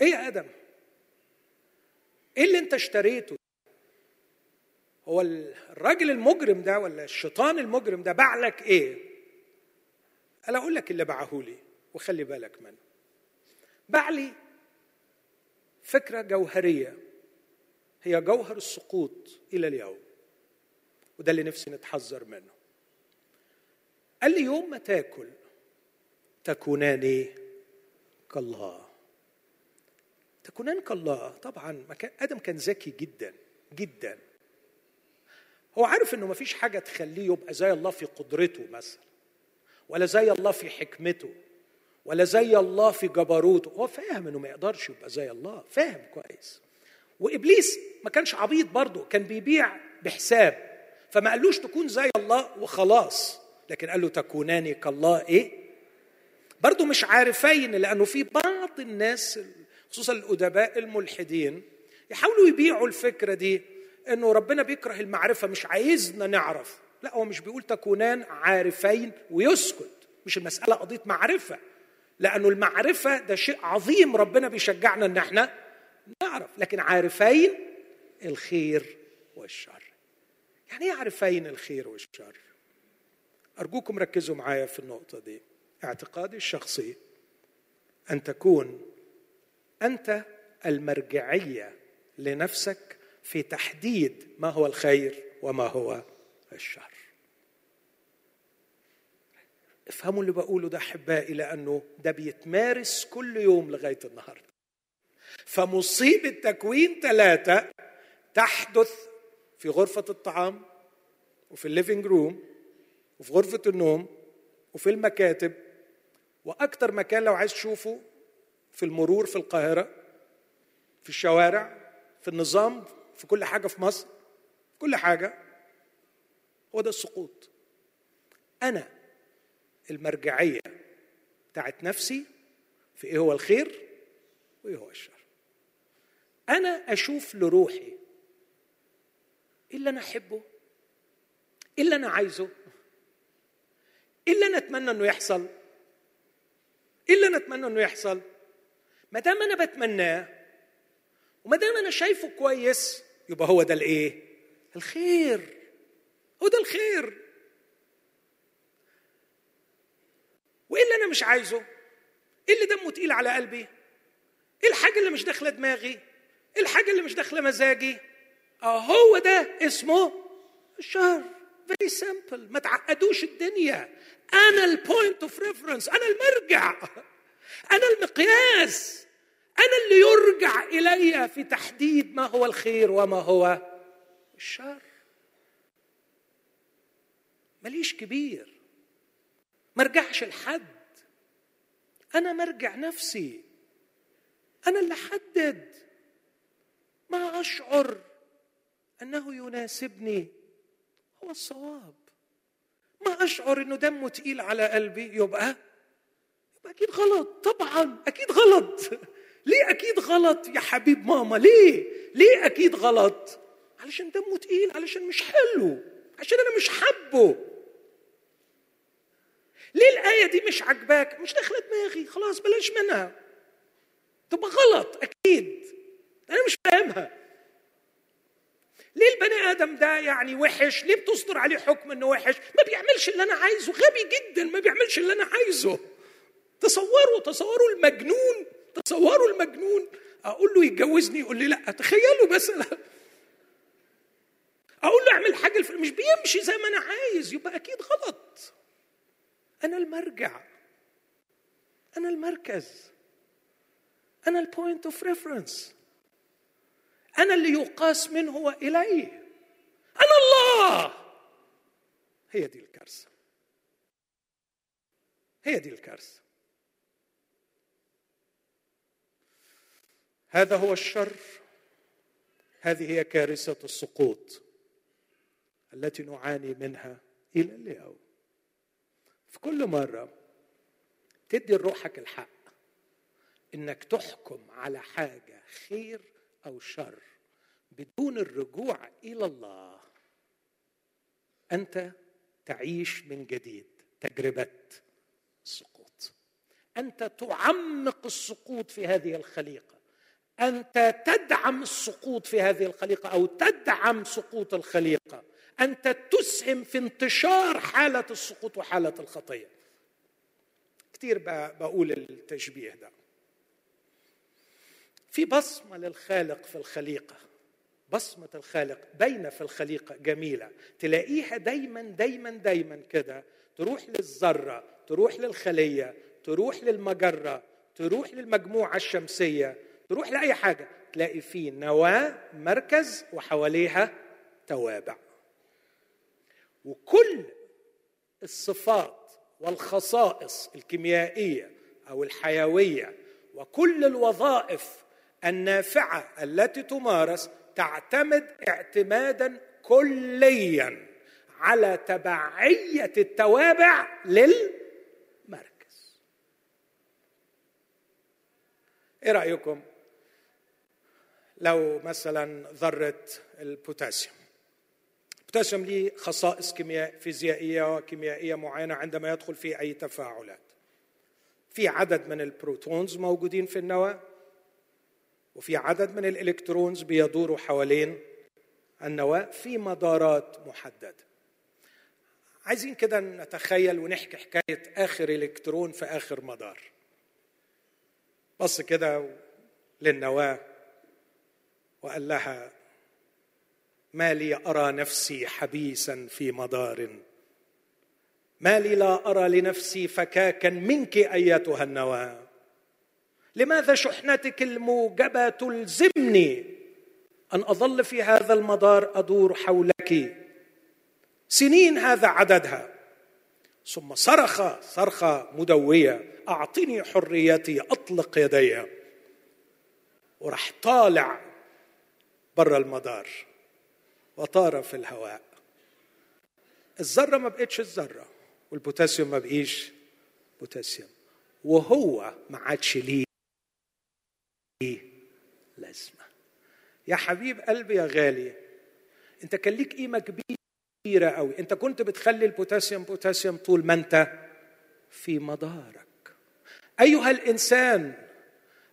إيه يا آدم؟ إيه اللي أنت اشتريته؟ هو الراجل المجرم ده ولا الشيطان المجرم ده باعلك إيه؟ أنا أقول لك اللي باعهولي، وخلي بالك منه. باعلي فكرة جوهرية هي جوهر السقوط إلى اليوم، وده اللي نفسي نتحذر منه. قال لي يوم ما تاكل تكونان كالله. تكونان كالله، طبعا آدم كان ذكي جدا جدا، هو عارف انه مفيش حاجة تخليه يبقى زي الله في قدرته مثلا، ولا زي الله في حكمته، ولا زي الله في جبروته. هو فاهم انه ما يقدرش يبقى زي الله، فاهم كويس. وإبليس ما كانش عبيط برضه، كان بيبيع بحساب، فما قالوش تكون زي الله وخلاص، لكن قال له تكونان كالله. إيه برضه مش عارفين، لأنه في بعض الناس خصوصا الأدباء الملحدين يحاولوا يبيعوا الفكرة دي أنه ربنا بيكره المعرفة، مش عايزنا نعرف. لا، هو مش بيقول تكونان عارفين ويسكت، مش المسألة قضية معرفة، لأنه المعرفة ده شيء عظيم ربنا بيشجعنا أن احنا نعرف، لكن عارفين الخير والشر. يعني ايه عارفين الخير والشر؟ أرجوكم ركزوا معايا في النقطة دي. اعتقادي الشخصي أن تكون أنت المرجعية لنفسك في تحديد ما هو الخير وما هو الشر. افهموا اللي بقوله ده أحبائي، لأنه ده بيتمارس كل يوم لغاية النهاردة. فمصيبة تكوين ثلاثة تحدث في غرفة الطعام، وفي الليفينج روم، وفي غرفة النوم، وفي المكاتب، وأكتر مكان لو عايز تشوفه في المرور في القاهرة، في الشوارع، في النظام، في كل حاجة في مصر، في كل حاجة. هو ده السقوط. أنا المرجعية بتاعت نفسي في إيه هو الخير وإيه هو الشر. أنا أشوف لروحي إيه اللي أنا أحبه، إيه اللي أنا عايزه، إيه اللي أنا أتمنى أنه يحصل، إيه اللي أنا أتمنى أنه يحصل. ما دام أنا بتمناه وما دام أنا شايفه كويس، يبقى هو ده الإيه؟ الخير. هو ده الخير. وإيه اللي أنا مش عايزه؟ إيه اللي دمه تقيل على قلبي؟ إيه الحاجة اللي مش داخلة دماغي؟ إيه الحاجة اللي مش داخلة مزاجي؟ هو ده اسمه الشر. very simple. ما تعقدوش الدنيا. أنا ال point of reference، أنا المرجع، أنا المقياس، أنا اللي يرجع إلي في تحديد ما هو الخير وما هو الشر. ماليش كبير، مرجعش لحد، أنا مرجع نفسي، أنا اللي حدد ما أشعر أنه يناسبني هو الصواب. ما أشعر أنه دمه تقيل على قلبي يبقى يبقى أكيد غلط. طبعا أكيد غلط. ليه أكيد غلط يا حبيب ماما؟ ليه ليه أكيد غلط؟ علشان دمه تقيل، علشان مش حلو، عشان أنا مش حبه. ليه الآية دي مش عجباك؟ مش داخلة دماغي، خلاص بلاش منها، تبقى غلط أكيد، أنا مش فاهمها. ليه البني آدم ده يعني وحش؟ ليه بتصدر عليه حكم إنه وحش؟ ما بيعملش اللي أنا عايزه، غبي جدا، ما بيعملش اللي أنا عايزه. تصوروا تصوروا المجنون، تصوروا المجنون، أقول له يتجوزني يقول لي لأ، تخيلوا مثلا. أقول له أعمل حاجة الف... مش بيمشي زي ما أنا عايز، يبقى أكيد غلط. أنا المرجع، أنا المركز، أنا البوينت اوف ريفرنس، أنا اللي يقاس منه وإليه، أنا الله. هي دي الكارثة، هي دي الكارثة. هذا هو الشر، هذه هي كارثة السقوط التي نعاني منها إلى اليوم. في كل مرة تدي لروحك الحق إنك تحكم على حاجة خير أو شر بدون الرجوع إلى الله، أنت تعيش من جديد تجربة السقوط. أنت تعمق السقوط في هذه الخليقة. أنت تدعم السقوط في هذه الخليقة أو تدعم سقوط الخليقة. أنت تسهم في انتشار حالة السقوط وحالة الخطية. كتير بقول التشبيه ده. في بصمة للخالق في الخليقة. بصمة الخالق باينة في الخليقة جميلة. تلاقيها دايما دايما دايما كده. تروح للذرة، تروح للخلية، تروح للمجرة، تروح للمجموعة الشمسية، تروح لأي حاجة. تلاقي فيه نواة، مركز، وحواليها توابع. وكل الصفات والخصائص الكيميائية أو الحيوية وكل الوظائف النافعة التي تمارس تعتمد اعتماداً كلياً على تبعية التوابع للمركز. إيه رأيكم لو مثلاً ذرة البوتاسيوم؟ البوتاسيوم ليه خصائص كيميائية فيزيائية وكيميائية معينة عندما يدخل في أي تفاعلات. في عدد من البروتونز موجودين في النواة، وفي عدد من الإلكترونز بيدوروا حوالين النواة في مدارات محددة. عايزين كده نتخيل ونحكي حكاية آخر إلكترون في آخر مدار. بص كده للنواة وقال لها: ما لي أرى نفسي حبيسا في مدار، ما لي لا أرى لنفسي فكاكا منك أيتها النواة، لماذا شحنتك الموجبة تلزمني أن أظل في هذا المدار أدور حولك سنين هذا عددها. ثم صرخ صرخة مدوية: أعطني حريتي، أطلق يدي. وراح طالع برا المدار وطار في الهواء. الذرة ما بقتش الذرة، والبوتاسيوم ما بقيش بوتاسيوم، وهو ما عادش ليه لازمة. يا حبيب قلبي يا غالي، انت كان ليك قيمة كبيرة قوي. انت كنت بتخلي البوتاسيوم بوتاسيوم طول ما انت في مدارك. أيها الإنسان،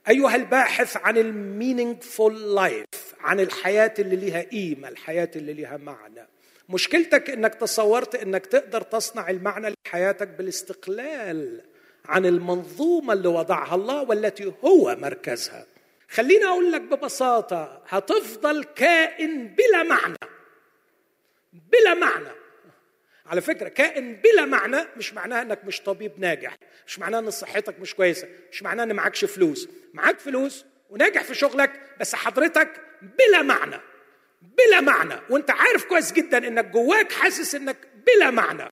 أيها الباحث عن المينينجفول لايف، عن الحياة اللي ليها قيمة، الحياة اللي ليها معنى، مشكلتك انك تصورت انك تقدر تصنع المعنى لحياتك بالاستقلال عن المنظومة اللي وضعها الله والتي هو مركزها. خليني أقول لك ببساطة: هتفضل كائن بلا معنى. بلا معنى. على فكرة كائن بلا معنى مش معناها أنك مش طبيب ناجح، مش معناها أن صحتك مش كويسة، مش معناها أن معكش فلوس. معاك فلوس وناجح في شغلك، بس حضرتك بلا معنى. بلا معنى، وانت عارف كويس جدا أنك جواك حاسس أنك بلا معنى،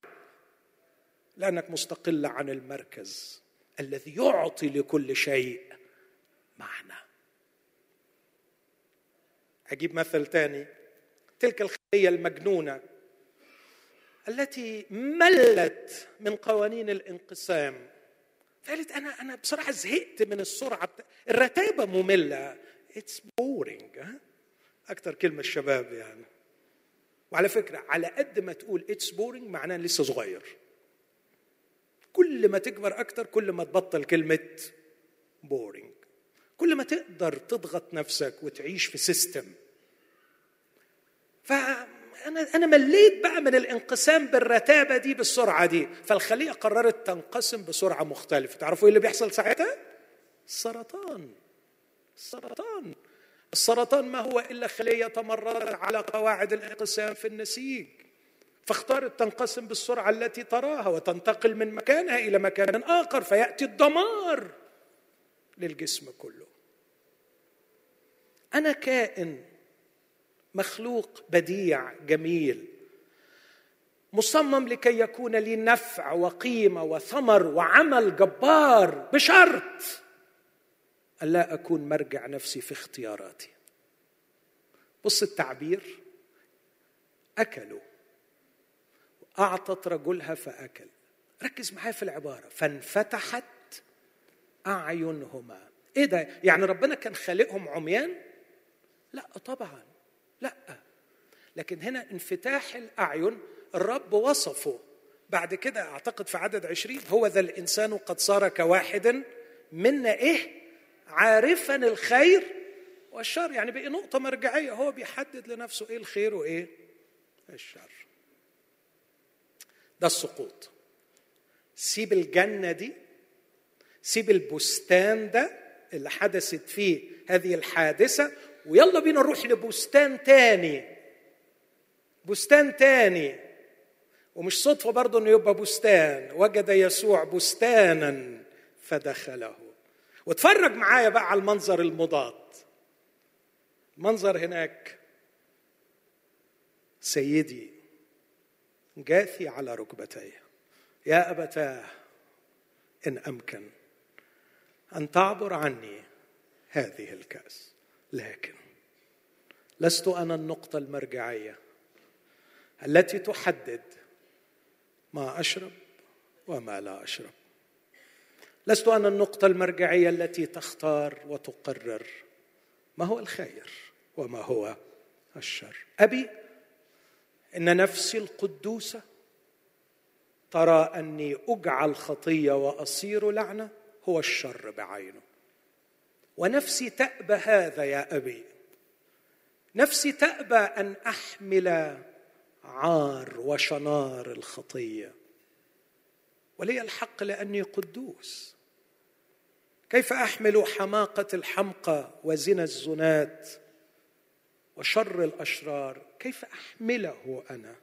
لأنك مستقل عن المركز الذي يعطي لكل شيء معنى. أجيب مثل تاني: تلك الخلية المجنونة التي ملت من قوانين الانقسام، فقالت أنا أنا بصراحة زهقت من السرعة، الرتابة مملة. It's boring. أكتر كلمة الشباب يعني. وعلى فكرة على قد ما تقول it's boring معناه لسه صغير. كل ما تكبر أكتر كل ما تبطل كلمة boring. كل ما تقدر تضغط نفسك وتعيش في سيستم. فأنا أنا مليت بقى من الانقسام بالرتابة دي بالسرعة دي، فالخلية قررت تنقسم بسرعة مختلفة. تعرفوا إيه اللي بيحصل ساعتها؟ السرطان. السرطان. السرطان ما هو إلا خلية تمردت على قواعد الانقسام في النسيج، فاختارت تنقسم بالسرعة التي تراها وتنتقل من مكانها إلى مكان آخر، فيأتي الدمار للجسم كله. أنا كائن مخلوق بديع جميل، مصمم لكي يكون لي نفع وقيمة وثمر وعمل جبار، بشرط ألا أكون مرجع نفسي في اختياراتي. بص التعبير: أكلوا، أعطت رجلها فأكل. ركز معايا في العبارة: فانفتحت أعينهما. إيه ده؟ يعني ربنا كان خالقهم عميان؟ لا طبعا، لا. لكن هنا انفتاح الأعين الرب وصفه بعد كده أعتقد في عدد عشرين، هو ذا الإنسان قد صار كواحد منا إيه عارفا الخير والشر. يعني بقى نقطة مرجعية، هو بيحدد لنفسه إيه الخير وإيه الشر. ده السقوط. سيب الجنة دي، سيب البستان ده اللي حدثت فيه هذه الحادثة، ويلا بينا نروح لبستان تاني. بستان تاني، ومش صدفة برضو أنه يبقى بستان. وجد يسوع بستانا فدخله. وتفرج معايا بقى على المنظر المضاد. المنظر هناك سيدي جاثي على ركبتيه، يا أبتاه إن أمكن أن تعبر عني هذه الكأس، لكن لست أنا النقطة المرجعية التي تحدد ما أشرب وما لا أشرب. لست أنا النقطة المرجعية التي تختار وتقرر ما هو الخير وما هو الشر. أبي، إن نفسي القدوسة ترى أني أجعل خطية وأصير لعنة هو الشر بعينه، ونفسي تأبى هذا يا أبي. نفسي تأبى أن أحمل عار وشنار الخطية، ولي الحق لأني قدوس. كيف أحمل حماقة الحمقى وزنا الزنات وشر الأشرار؟ كيف أحمله أنا؟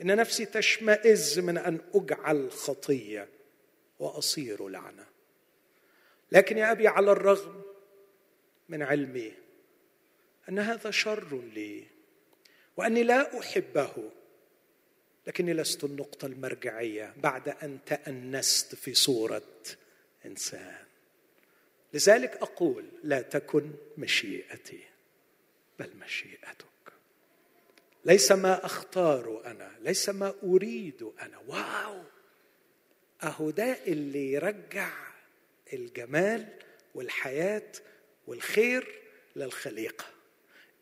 إن نفسي تشمئز من أن أجعل خطية وأصير لعنة. لكن يا أبي، على الرغم من علمي أن هذا شر لي وأني لا أحبه، لكني لست النقطة المرجعية بعد أن تأنست في صورة إنسان. لذلك أقول لا تكن مشيئتي بل مشيئتك. ليس ما أختار أنا، ليس ما أريد أنا. واو، أهو ده اللي يرجع الجمال والحياة والخير للخليقة.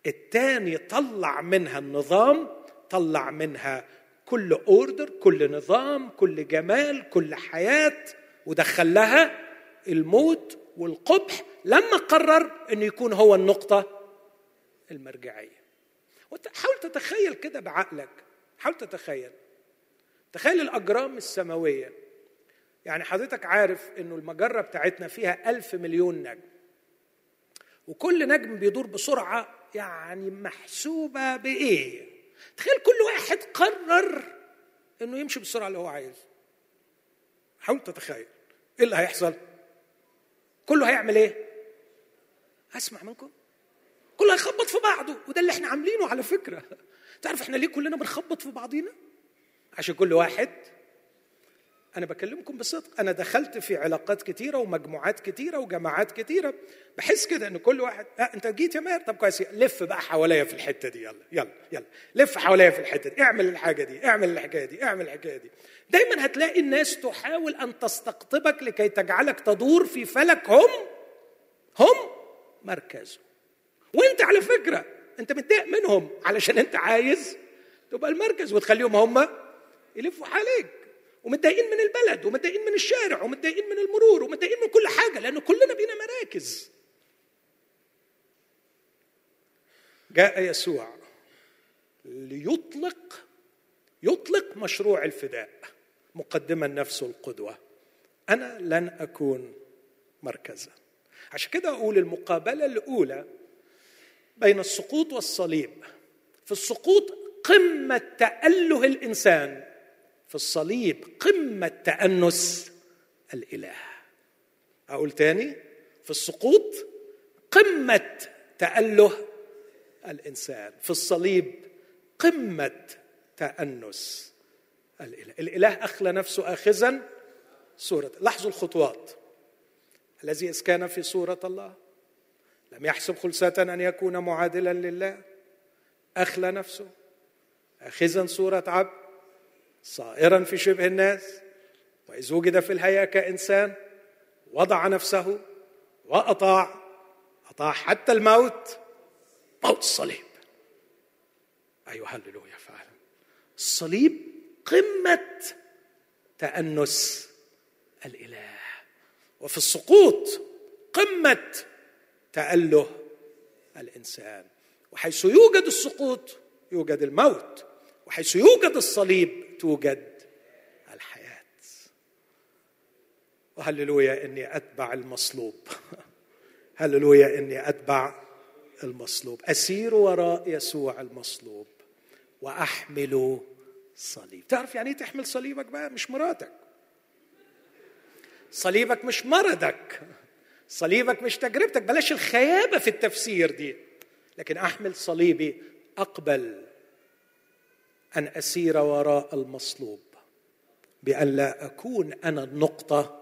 التاني طلع منها النظام، طلع منها كل أوردر، كل نظام، كل جمال، كل حياة، ودخل لها الموت والقبح لما قرر أن يكون هو النقطة المرجعية. حاول تتخيل كده بعقلك، حاول تتخيل تخيل الأجرام السماوية. يعني حضرتك عارف أنه المجرة بتاعتنا فيها ألف مليون نجم، وكل نجم بيدور بسرعة يعني محسوبة بإيه. تخيل كل واحد قرر أنه يمشي بالسرعة اللي هو عايز. حاول تتخيل إيه اللي هيحصل. كله هيعمل إيه؟ أسمع منكم، كله هيخبط في بعضه. وده اللي احنا عاملينه على فكرة. تعرف احنا ليه كلنا بنخبط في بعضينا؟ عشان كل واحد، أنا بكلمكم بصدق، أنا دخلت في علاقات كتيرة ومجموعات كتيرة وجماعات كتيرة، بحس كده إن كل واحد، أه أنت جيت يا ماهر، طب كويس، لف بقى حواليا في الحتة دي، يلا يلا يلا لف حواليا في الحتة دي، اعمل الحاجة دي، اعمل الحكاية دي، اعمل الحكاية دي. دايما هتلاقي الناس تحاول أن تستقطبك لكي تجعلك تدور في فلك هم هم مركزه. وأنت على فكرة أنت متضايق منهم علشان أنت عايز تبقى المركز وتخليهم هم يلفوا حواليك. ومتضايقين من البلد، ومتضايقين من الشارع، ومتضايقين من المرور، ومتضايقين من كل حاجة، لأنه كلنا بينا مراكز. جاء يسوع ليطلق يطلق مشروع الفداء، مقدما نفسه القدوة. أنا لن أكون مركزا. عشان كده أقول المقابلة الأولى بين السقوط والصليب. في السقوط قمة تأله الإنسان، في الصليب قمة تأنس الإله. أقول تاني، في السقوط قمة تأله الإنسان، في الصليب قمة تأنس الإله. الإله أخلى نفسه آخذا صورة. لاحظوا الخطوات. الذي إذ كان في صورة الله لم يحسب خلسة أن يكون معادلا لله، أخلى نفسه آخذا صورة عبد، صائرا في شبه الناس، وإذ وجد في الهيئة كإنسان وضع نفسه وأطاع أطاع حتى الموت، موت الصليب. أيوه، هللويا فعلا. الصليب قمة تأنس الإله، وفي السقوط قمة تأله الإنسان. وحيث يوجد السقوط يوجد الموت، وحيث يوجد الصليب توجد الحياة. وهللويا إني أتبع المصلوب، هللويا إني أتبع المصلوب، أسير وراء يسوع المصلوب وأحمل صليب. تعرف يعني تحمل صليبك بقى؟ مش مراتك، صليبك مش مرضك، صليبك مش تجربتك، بلاش الخيابة في التفسير دي، لكن أحمل صليبي، أقبل أن أسير وراء المصلوب بأن لا أكون أنا النقطة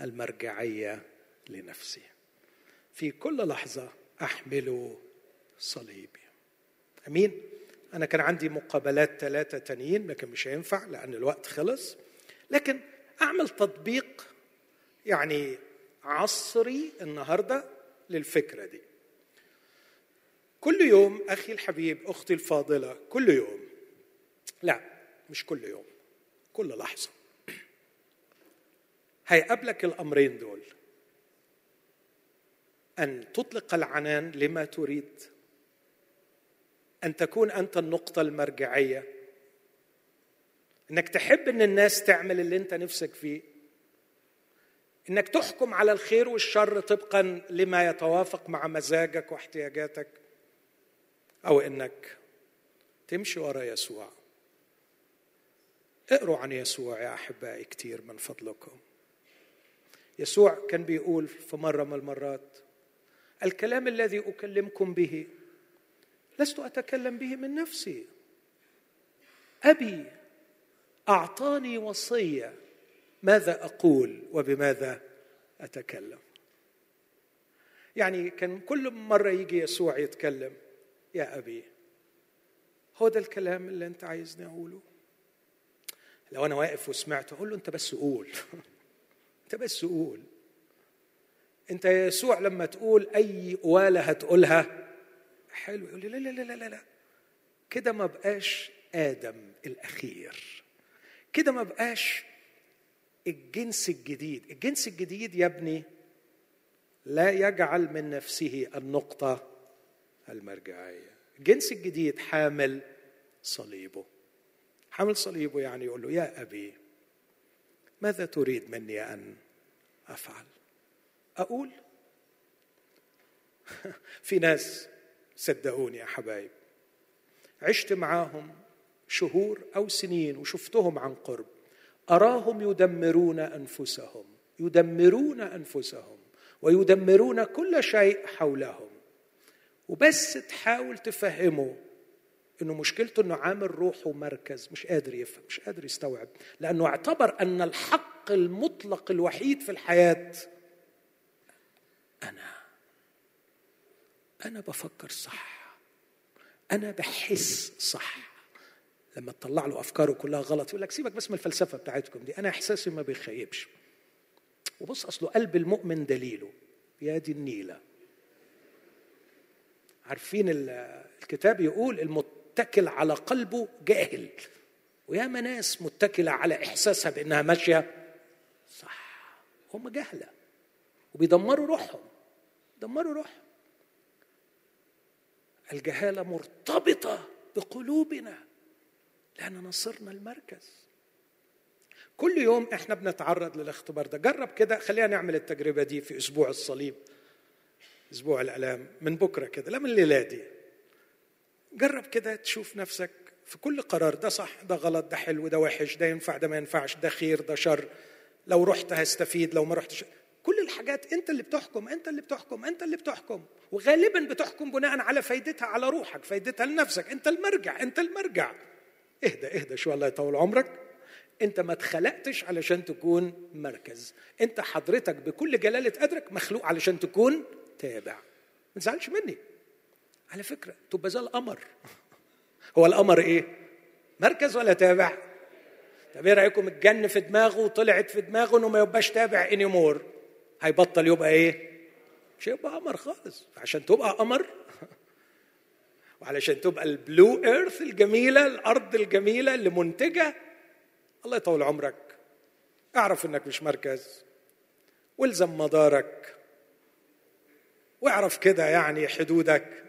المرجعية لنفسي. في كل لحظة أحمل صليبي. أمين. أنا كان عندي مقابلات ثلاثة تانيين لكن مش هينفع لأن الوقت خلص، لكن أعمل تطبيق يعني عصري النهاردة للفكرة دي. كل يوم أخي الحبيب، أختي الفاضلة، كل يوم، لا مش كل يوم، كل لحظة هيقابلك الأمرين دول، أن تطلق العنان لما تريد، أن تكون أنت النقطة المرجعية، أنك تحب أن الناس تعمل اللي أنت نفسك فيه، أنك تحكم على الخير والشر طبقاً لما يتوافق مع مزاجك واحتياجاتك، أو أنك تمشي وراء يسوع. اقروا عن يسوع يا أحبائي كتير من فضلكم. يسوع كان بيقول في مرة من المرات: الكلام الذي أكلمكم به لست أتكلم به من نفسي، أبي أعطاني وصية ماذا أقول وبماذا أتكلم. يعني كان كل مرة يجي يسوع يتكلم: يا أبي هو ده الكلام اللي أنت عايزني أقوله؟ لو أنا واقف وسمعته أقول له: أنت بس قول، أنت بس قول. أنت يا يسوع لما تقول أي قواله هتقولها حلو، يقول لي: لا لا لا لا لا، كده ما بقاش آدم الأخير، كده ما بقاش الجنس الجديد. الجنس الجديد يا ابني لا يجعل من نفسه النقطة المرجعية. الجنس الجديد حامل صليبه، حامل صليبه، يعني يقول له: يا أبي ماذا تريد مني أن أفعل؟ أقول؟ في ناس صدقوني يا حبايب عشت معاهم شهور أو سنين وشفتهم عن قرب، أراهم يدمرون أنفسهم، يدمرون أنفسهم ويدمرون كل شيء حولهم، وبس تحاول تفهمه إنه مشكلته إنه عامل روحه مركز، مش قادر يفهم، مش قادر يستوعب، لأنه اعتبر أن الحق المطلق الوحيد في الحياة أنا، أنا بفكر صح، أنا بحس صح. لما تطلع له أفكاره كلها غلط يقول لك: سيبك بس من الفلسفة بتاعتكم دي، أنا إحساسي ما بيخيبش. وبص أصله قلب المؤمن دليله، يا دي النيلة. عارفين الكتاب يقول: المتكل على قلبه جاهل. ويا ما ناس متكلة على إحساسها بأنها ماشية صح، هم جاهلة وبيدمروا روحهم، دمروا روحهم. الجهالة مرتبطة بقلوبنا لأننا صرنا المركز. كل يوم إحنا بنتعرض للاختبار ده. جرب كده، خلينا نعمل التجربة دي في أسبوع الصليب، أسبوع الألام، من بكرة كده، لا من الليلة دي. جرب كده تشوف نفسك في كل قرار: ده صح، ده غلط، ده حلو، ده وحش، ده ينفع، ده ما ينفعش، ده خير، ده شر، لو رحت هستفيد، لو ما رحتش. كل الحاجات أنت اللي بتحكم، أنت اللي بتحكم، أنت اللي بتحكم، وغالباً بتحكم بناءً على فايدتها على روحك، فايدتها لنفسك. أنت المرجع، أنت المرجع. إهدأ إهدأ شو، الله يطول عمرك. أنت ما اتخلقتش علشان تكون مركز، أنت حضرتك بكل جلالة قدرك مخلوق علشان تكون تابع. ما تزعلش مني على فكرة، تبقى زي القمر. هو القمر إيه؟ مركز ولا تابع؟ طب إيه رأيكم الجن في دماغه وطلعت في دماغه إنه ما يبقاش تابع إنيمور؟ هيبطل يبقى إيه؟ مش يبقى قمر خالص. عشان تبقى قمر وعلشان تبقى البلو إيرث الجميلة، الأرض الجميلة اللي منتجة، الله يطول عمرك، اعرف انك مش مركز، والزم مدارك، واعرف كده يعني حدودك،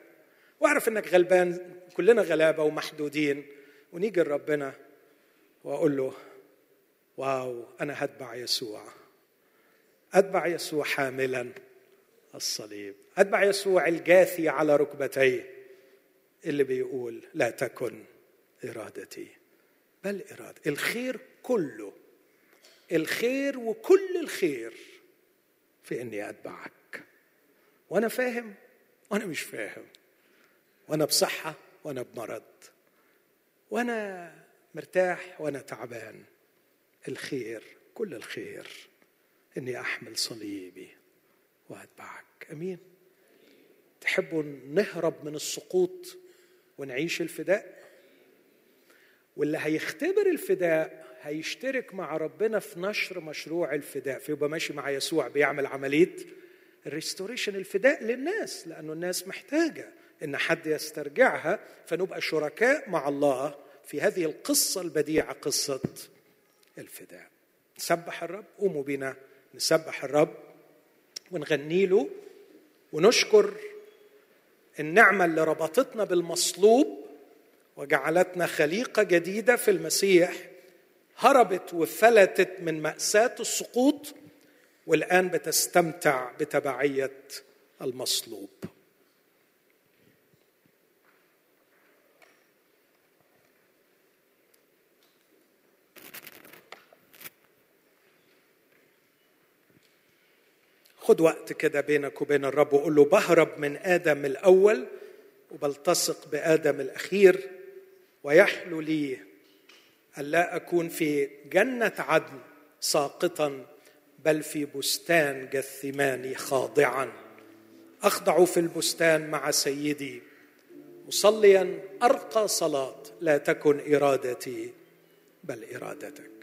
واعرف انك غلبان، كلنا غلابة ومحدودين. ونيجي لربنا واقول له واو، انا هتبع يسوع، اتبع يسوع حاملا الصليب، اتبع يسوع الجاثي على ركبتيه، اللي بيقول لا تكن ارادتي بل إرادة الخير، كله الخير وكل الخير في اني اتبعك، وانا فاهم وانا مش فاهم، وانا بصحة وانا بمرض، وانا مرتاح وانا تعبان، الخير كل الخير اني احمل صليبي واتبعك. امين. تحبوا نهرب من السقوط ونعيش الفداء؟ واللي هيختبر الفداء هيشترك مع ربنا في نشر مشروع الفداء، فيبقى ماشي مع يسوع بيعمل عملية الريستوريشن، الفداء للناس، لأنه الناس محتاجة إن حد يسترجعها، فنبقى شركاء مع الله في هذه القصة البديعة، قصة الفداء. نسبح الرب، قوموا بنا نسبح الرب ونغني له ونشكر النعمة اللي ربطتنا بالمصلوب وجعلتنا خليقة جديدة في المسيح، هربت وفلتت من مأساة السقوط، والآن بتستمتع بتبعية المصلوب. خد وقت كده بينك وبين الرب وقول له بهرب من آدم الأول وبلتصق بآدم الأخير، ويحلو لي ألا أكون في جنة عدن ساقطا بل في بستان جثماني خاضعا، أخضع في البستان مع سيدي مصليا أرقى صلاة، لا تكن إرادتي بل إرادتك.